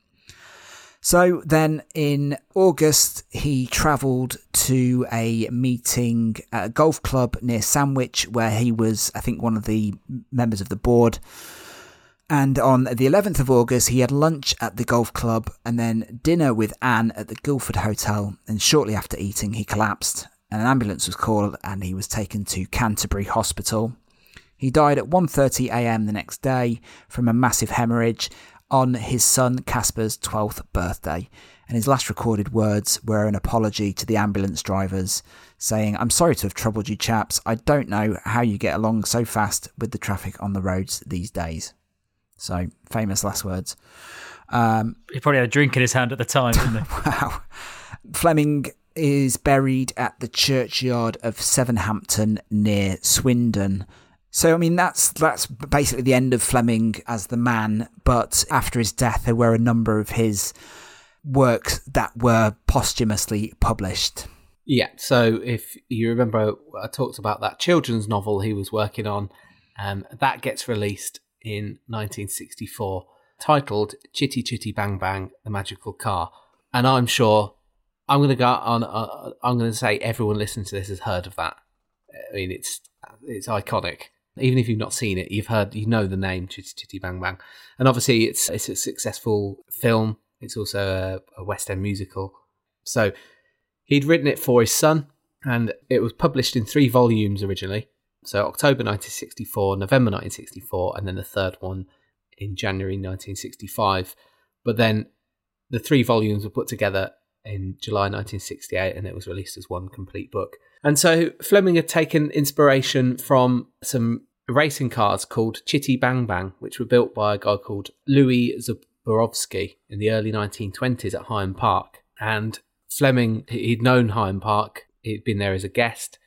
So then in August, he travelled to a meeting at a golf club near Sandwich where he was, I think, one of the members of the board. And on the eleventh of August, he had lunch at the golf club and then dinner with Anne at the Guildford Hotel. And shortly after eating, he collapsed and an ambulance was called and he was taken to Canterbury Hospital. He died at one thirty a.m. the next day from a massive haemorrhage on his son Casper's twelfth birthday. and his last recorded words were an apology to the ambulance drivers, saying, "I'm sorry to have troubled you chaps. I don't know how you get along so fast with the traffic on the roads these days." So, famous last words. Um, he probably had a drink in his hand at the time, didn't he? Wow. Fleming is buried at the churchyard of Sevenhampton near Swindon. So, I mean, that's that's basically the end of Fleming as the man. But after his death, there were a number of his works that were posthumously published. Yeah, so if you remember, I talked about that children's novel he was working on. Um, that gets released in nineteen sixty-four, titled Chitty Chitty Bang Bang, The Magical Car. And I'm sure, I'm going to go on, uh, I'm going to say everyone listening to this has heard of that. I mean, it's it's iconic. Even if you've not seen it, you've heard, you know the name Chitty Chitty Bang Bang. And obviously it's it's a successful film. It's also a, a West End musical. So he'd written it for his son, and it was published in three volumes originally. So October nineteen sixty-four, November nineteen sixty-four, and then the third one in January nineteen sixty-five. But then the three volumes were put together in July nineteen sixty-eight, and it was released as one complete book. And so Fleming had taken inspiration from some racing cars called Chitty Bang Bang, which were built by a guy called Louis Zaborowski in the early nineteen twenties at Higham Park. And Fleming, he'd known Higham Park, he'd been there as a guest,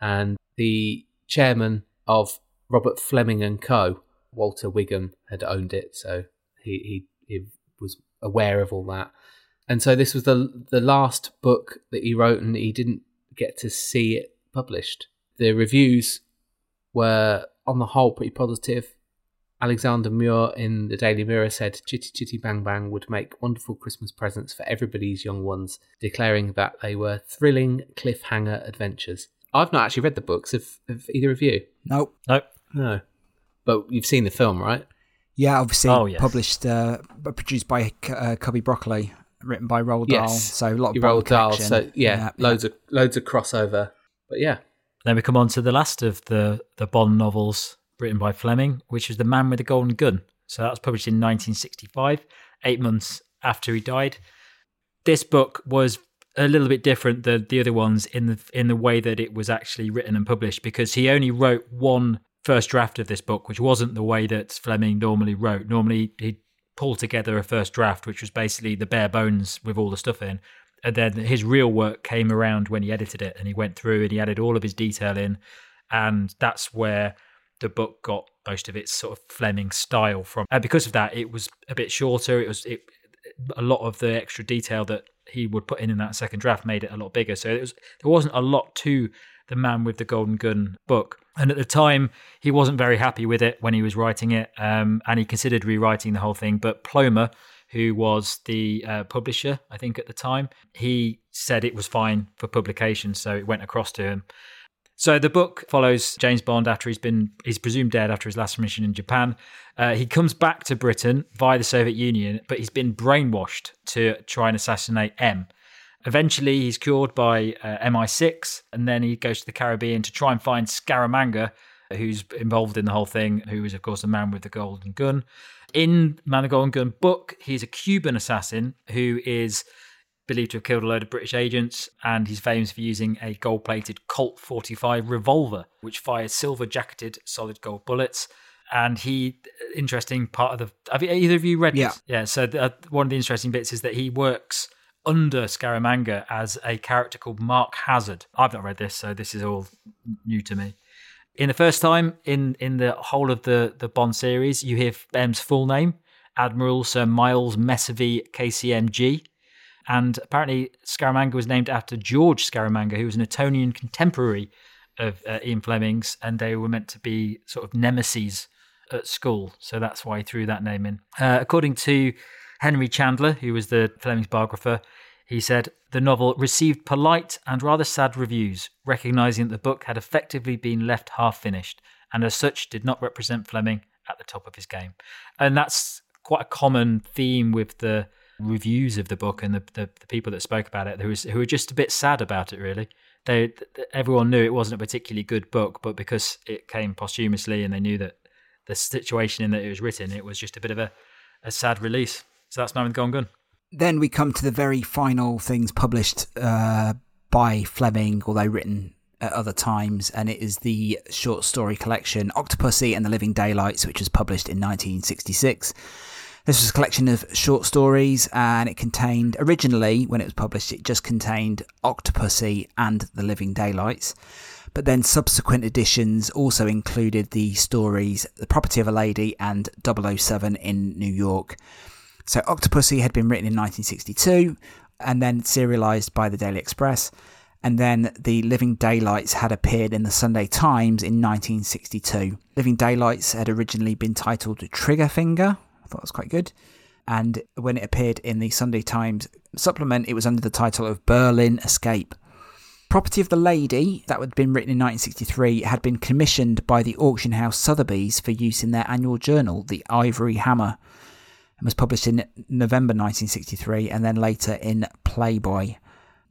and the chairman of Robert Fleming and Co, Walter Wigham, had owned it, so he, he, he was aware of all that. And so this was the the last book that he wrote, and he didn't get to see it published. The reviews were, on the whole, pretty positive. Alexander Muir in the Daily Mirror said, "Chitty Chitty Bang Bang would make wonderful Christmas presents for everybody's young ones," declaring that they were thrilling cliffhanger adventures. I've not actually read the books. Have, have either of you? Nope. Nope. No. But you've seen the film, right? Yeah, obviously. Oh, yes. Published, uh, produced by uh, Cubby Broccoli. Written by Roald Dahl, yes. So a lot of Roald Dahl, so yeah, yeah loads yeah. of loads of crossover, but yeah. Then we come on to the last of the, the Bond novels written by Fleming, which was The Man with the Golden Gun. So that was published in nineteen sixty-five, eight months after he died. This book was a little bit different than the other ones in the in the way that it was actually written and published, because he only wrote one first draft of this book, which wasn't the way that Fleming normally wrote. Normally he'd pull together a first draft, which was basically the bare bones with all the stuff in. And then his real work came around when he edited it, and he went through and he added all of his detail in. And that's where the book got most of its sort of Fleming style from. And because of that, it was a bit shorter. It was it, a lot of the extra detail that he would put in in that second draft made it a lot bigger. So it was there wasn't a lot to The Man with the Golden Gun book. And at the time, he wasn't very happy with it when he was writing it, um, and he considered rewriting the whole thing. But Plomer, who was the uh, publisher, I think, at the time, he said it was fine for publication, so it went across to him. So the book follows James Bond after he's been, he's presumed dead after his last mission in Japan. Uh, he comes back to Britain via the Soviet Union, but he's been brainwashed to try and assassinate M. Eventually, he's cured by uh, M I six, and then he goes to the Caribbean to try and find Scaramanga, who's involved in the whole thing, who is, of course, the Man with the Golden Gun. In Man with the Golden Gun book, he's a Cuban assassin who is believed to have killed a load of British agents, and he's famous for using a gold-plated Colt forty-five revolver, which fires silver-jacketed solid gold bullets. And he, interesting part of the... Have either of you read yeah. this? Yeah. So the, uh, one of the interesting bits is that he works under Scaramanga as a character called Mark Hazard. I've not read this, so this is all new to me. In the first time in, in the whole of the, the Bond series, you hear M's full name, Admiral Sir Miles Messervy K C M G. And apparently Scaramanga was named after George Scaramanga, who was an Etonian contemporary of uh, Ian Fleming's, and they were meant to be sort of nemeses at school. So that's why he threw that name in. Uh, according to Henry Chandler, who was the Fleming's biographer, he said, the novel received polite and rather sad reviews, recognising that the book had effectively been left half-finished, and as such did not represent Fleming at the top of his game. And that's quite a common theme with the reviews of the book and the, the, the people that spoke about it, who, was, who were just a bit sad about it, really. They, everyone knew it wasn't a particularly good book, but because it came posthumously and they knew that the situation in that it was written, it was just a bit of a, a sad release. So that's Man with the Golden Gun. Then we come to the very final things published uh, by Fleming, although written at other times, and it is the short story collection Octopussy and the Living Daylights, which was published in nineteen sixty-six. This was a collection of short stories, and it contained, originally when it was published, it just contained Octopussy and the Living Daylights. But then subsequent editions also included the stories The Property of a Lady and double oh seven in New York. So Octopussy had been written in nineteen sixty-two and then serialised by the Daily Express. And then the Living Daylights had appeared in the Sunday Times in nineteen sixty-two. Living Daylights had originally been titled Trigger Finger. I thought it was quite good. And when it appeared in the Sunday Times supplement, it was under the title of Berlin Escape. Property of the Lady, that had been written in nineteen sixty-three, had been commissioned by the auction house Sotheby's for use in their annual journal, The Ivory Hammer, and was published in November nineteen sixty-three and then later in Playboy.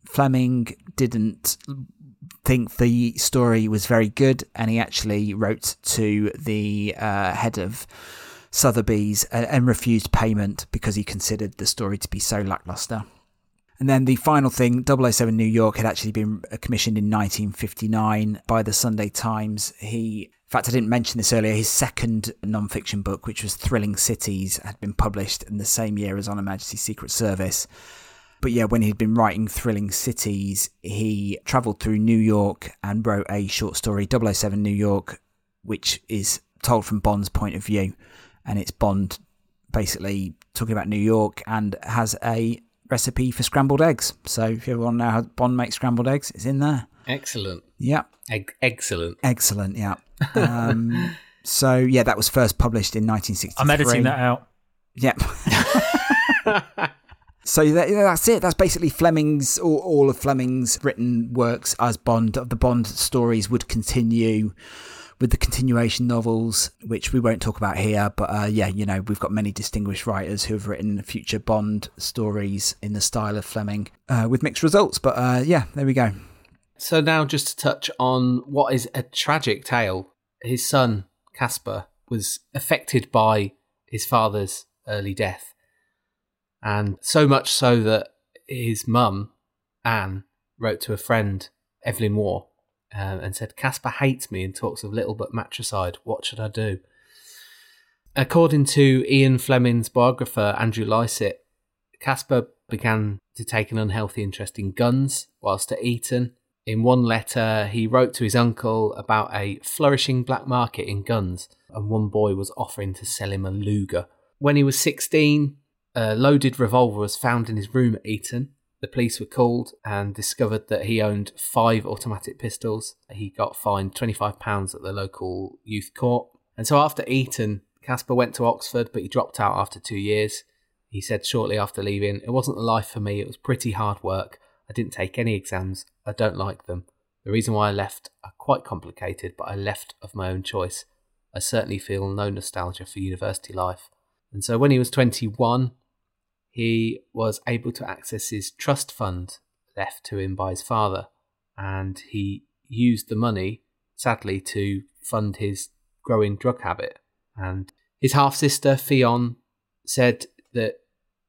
Fleming didn't think the story was very good, and he actually wrote to the uh, head of Sotheby's and refused payment because he considered the story to be so lackluster. And then the final thing, double oh seven New York, had actually been commissioned in nineteen fifty-nine by the Sunday Times. He, in fact, I didn't mention this earlier, his second non-fiction book, which was Thrilling Cities, had been published in the same year as On Her Majesty's Secret Service. But yeah, when he'd been writing Thrilling Cities, he travelled through New York and wrote a short story, double oh seven New York, which is told from Bond's point of view. And it's Bond basically talking about New York and has a recipe for scrambled eggs. So if you ever want to know how Bond makes scrambled eggs, it's in there. Excellent. Yeah. Egg- excellent. Excellent, yeah. Um, so, yeah, that was first published in nineteen sixty-three. I'm editing that out. Yep. So that, that's it. That's basically Fleming's, all, all of Fleming's written works as Bond. The Bond stories would continue with the continuation novels, which we won't talk about here, but uh, yeah, you know, we've got many distinguished writers who have written future Bond stories in the style of Fleming uh, with mixed results. But uh, yeah, there we go. So now just to touch on what is a tragic tale. His son, Caspar, was affected by his father's early death. And so much so that his mum, Anne, wrote to a friend, Evelyn Waugh, Uh, and said, Caspar hates me and talks of little but matricide. What should I do? According to Ian Fleming's biographer, Andrew Lysett, Caspar began to take an unhealthy interest in guns whilst at Eton. In one letter, he wrote to his uncle about a flourishing black market in guns, and one boy was offering to sell him a Luger. When he was sixteen, a loaded revolver was found in his room at Eton. The police were called and discovered that he owned five automatic pistols. He got fined twenty-five pounds at the local youth court. And so after Eton, Caspar went to Oxford, but he dropped out after two years. He said shortly after leaving, it wasn't the life for me. It was pretty hard work. I didn't take any exams. I don't like them. The reason why I left are quite complicated, but I left of my own choice. I certainly feel no nostalgia for university life. And so when he was twenty-one, he was able to access his trust fund left to him by his father, and he used the money, sadly, to fund his growing drug habit. And his half-sister, Fionn, said that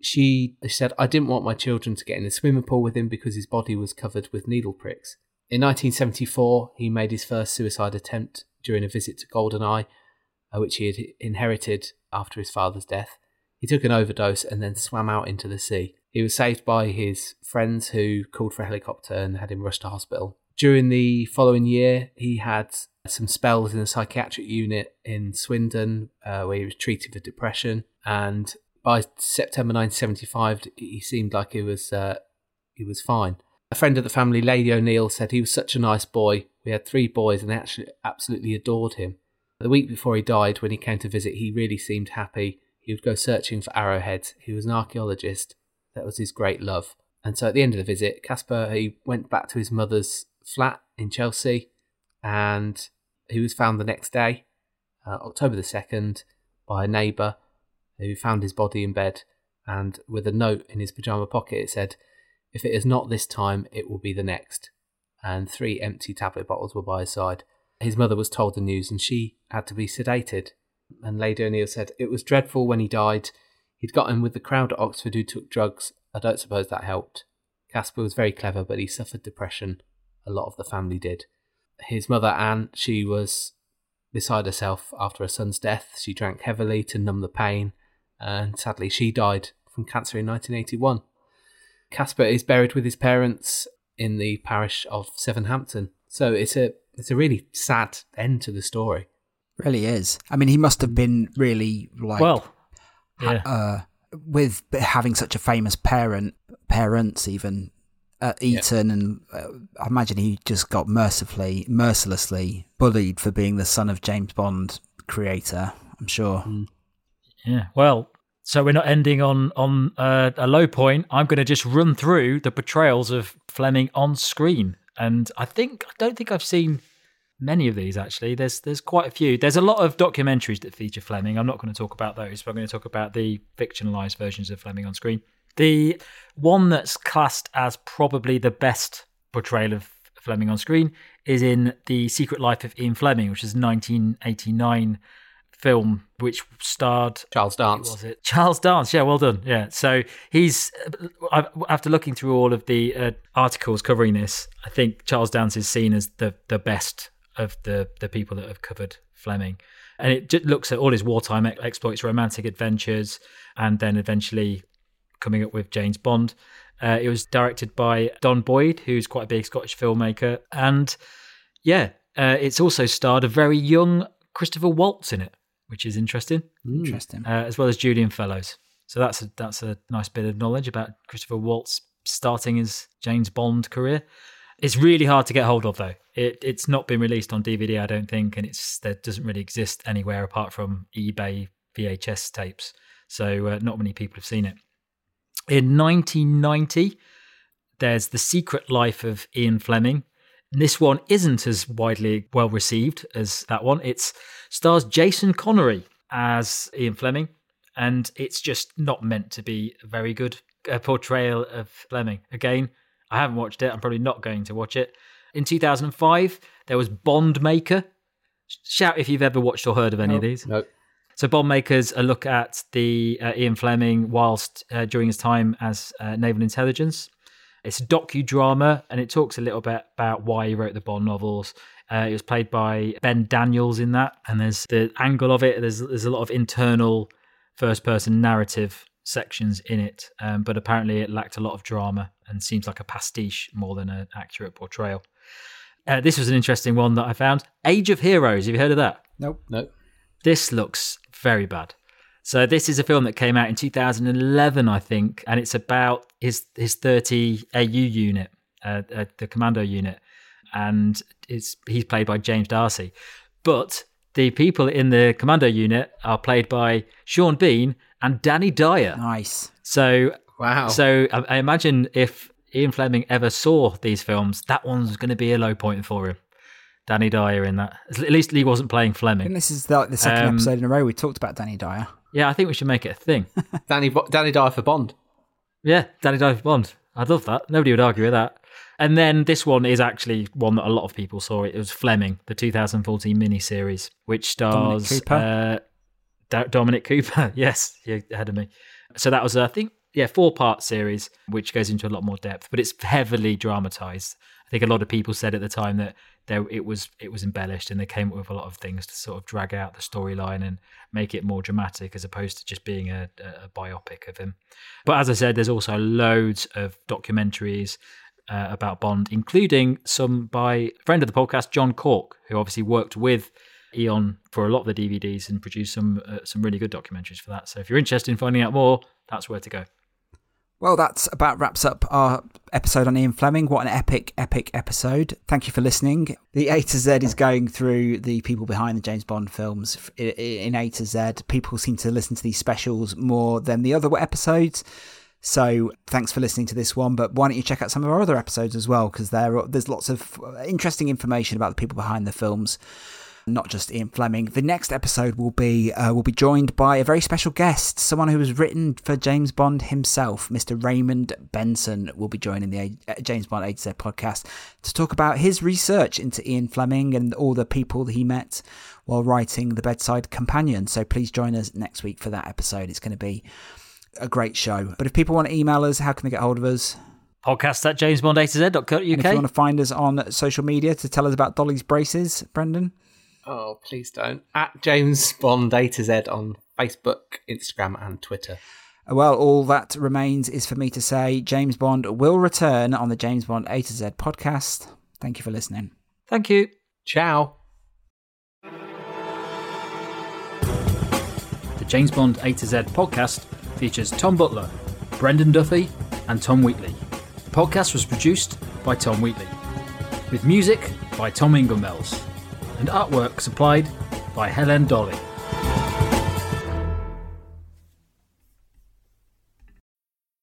she, she said, I didn't want my children to get in the swimming pool with him because his body was covered with needle pricks. In nineteen seventy-four, he made his first suicide attempt during a visit to Goldeneye, which he had inherited after his father's death. He took an overdose and then swam out into the sea. He was saved by his friends who called for a helicopter and had him rushed to hospital. During the following year, he had some spells in a psychiatric unit in Swindon uh, where he was treated for depression. And by September nineteen seventy-five, he seemed like he was uh, he was fine. A friend of the family, Lady O'Neill, said he was such a nice boy. We had three boys and they actually absolutely adored him. The week before he died, when he came to visit, he really seemed happy. He would go searching for arrowheads. He was an archaeologist. That was his great love. And so at the end of the visit, Caspar, he went back to his mother's flat in Chelsea, and he was found the next day, uh, October the second, by a neighbour who found his body in bed, and with a note in his pyjama pocket, it said, if it is not this time, it will be the next. And three empty tablet bottles were by his side. His mother was told the news and she had to be sedated. And Lady O'Neill said, it was dreadful when he died. He'd got in with the crowd at Oxford who took drugs. I don't suppose that helped. Caspar was very clever, but he suffered depression. A lot of the family did. His mother, Anne, she was beside herself after her son's death. She drank heavily to numb the pain, and sadly she died from cancer in nineteen eighty-one. Caspar is buried with his parents in the parish of Sevenhampton. So it's a it's a really sad end to the story. Really is. I mean, he must have been really like... Well, yeah. ha- uh, with having such a famous parent, parents even, at Eton, yeah. and uh, I imagine he just got mercifully, mercilessly bullied for being the son of James Bond creator, I'm sure. Mm. Yeah, well... So we're not ending on on uh, a low point. I'm going to just run through the portrayals of Fleming on screen, and I think I don't think I've seen many of these actually. There's there's quite a few. There's a lot of documentaries that feature Fleming. I'm not going to talk about those, but I'm going to talk about the fictionalized versions of Fleming on screen. The one that's classed as probably the best portrayal of Fleming on screen is in The Secret Life of Ian Fleming, which is nineteen eighty-nine. Film which starred Charles Dance. Was it Charles Dance? Yeah, well done. Yeah, so he's after looking through all of the uh, articles covering this, I think Charles Dance is seen as the the best of the the people that have covered Fleming, and it just looks at all his wartime exploits, romantic adventures, and then eventually coming up with James Bond. Uh, it was directed by Don Boyd, who's quite a big Scottish filmmaker, and yeah, uh, it's also starred a very young Christopher Waltz in it, which is interesting, interesting, uh, as well as Julian Fellowes. So that's a, that's a nice bit of knowledge about Christopher Waltz starting his James Bond career. It's really hard to get hold of, though. It, it's not been released on D V D, I don't think, and it's that it doesn't really exist anywhere apart from eBay V H S tapes. So uh, not many people have seen it. In nineteen ninety, there's The Secret Life of Ian Fleming. This one isn't as widely well received as that one. It stars Jason Connery as Ian Fleming, and it's just not meant to be a very good uh, portrayal of Fleming. Again, I haven't watched it. I'm probably not going to watch it. In two thousand five, there was Bondmaker. Shout if you've ever watched or heard of any nope, of these. Nope. So Bondmaker's a look at the uh, Ian Fleming whilst uh, during his time as uh, Naval Intelligence. It's a docudrama, and it talks a little bit about why he wrote the Bond novels. Uh, it was played by Ben Daniels in that, and there's the angle of it. There's there's a lot of internal first-person narrative sections in it, um, but apparently it lacked a lot of drama and seems like a pastiche more than an accurate portrayal. Uh, this was an interesting one that I found. Age of Heroes, have you heard of that? Nope. Nope. This looks very bad. So this is a film that came out in two thousand eleven, I think, and it's about his his thirty A U unit, uh, uh, the commando unit, and it's he's played by James Darcy. But the people in the commando unit are played by Sean Bean and Danny Dyer. Nice. So wow. So I, I imagine if Ian Fleming ever saw these films, that one's going to be a low point for him. Danny Dyer in that. At least he wasn't playing Fleming. I think this is like the second um, episode in a row we talked about Danny Dyer. Yeah, I think we should make it a thing. Danny Danny Dyer for Bond. Yeah, Danny Dyer for Bond. I'd love that. Nobody would argue with that. And then this one is actually one that a lot of people saw. It was Fleming, the two thousand fourteen miniseries, which stars... Dominic Cooper. Uh, D- Dominic Cooper, yes, you're ahead of me. So that was, I think, yeah, four-part series, which goes into a lot more depth, but it's heavily dramatised. I think a lot of people said at the time that there, it was it was embellished, and they came up with a lot of things to sort of drag out the storyline and make it more dramatic as opposed to just being a, a biopic of him. But as I said, there's also loads of documentaries uh, about Bond, including some by a friend of the podcast, John Cork, who obviously worked with Eon for a lot of the D V Ds and produced some uh, some really good documentaries for that. So if you're interested in finding out more, that's where to go. Well, that's about wraps up our episode on Ian Fleming. What an epic, epic episode. Thank you for listening. The A to Z is going through the people behind the James Bond films in A to Z. People seem to listen to these specials more than the other episodes. So thanks for listening to this one. But why don't you check out some of our other episodes as well, because there, there's lots of interesting information about the people behind the films, not just Ian Fleming. The next episode will be uh, will be joined by a very special guest, someone who has written for James Bond himself. Mister Raymond Benson will be joining the a- James Bond A to Z podcast to talk about his research into Ian Fleming and all the people that he met while writing The Bedside Companion. So please join us next week for that episode. It's going to be a great show. But if people want to email us, how can they get hold of us? podcast at james bond a to z dot co dot u k. And if you want to find us on social media to tell us about Dolly's braces, Brendan? Oh, please don't. At James Bond A to Z on Facebook, Instagram and Twitter. Well, all that remains is for me to say James Bond will return on the James Bond A to Z podcast. Thank you for listening. Thank you. Ciao. The James Bond A to Z podcast features Tom Butler, Brendan Duffy and Tom Wheatley. The podcast was produced by Tom Wheatley, with music by Tom Inglemells, and artwork supplied by Helen Dolly.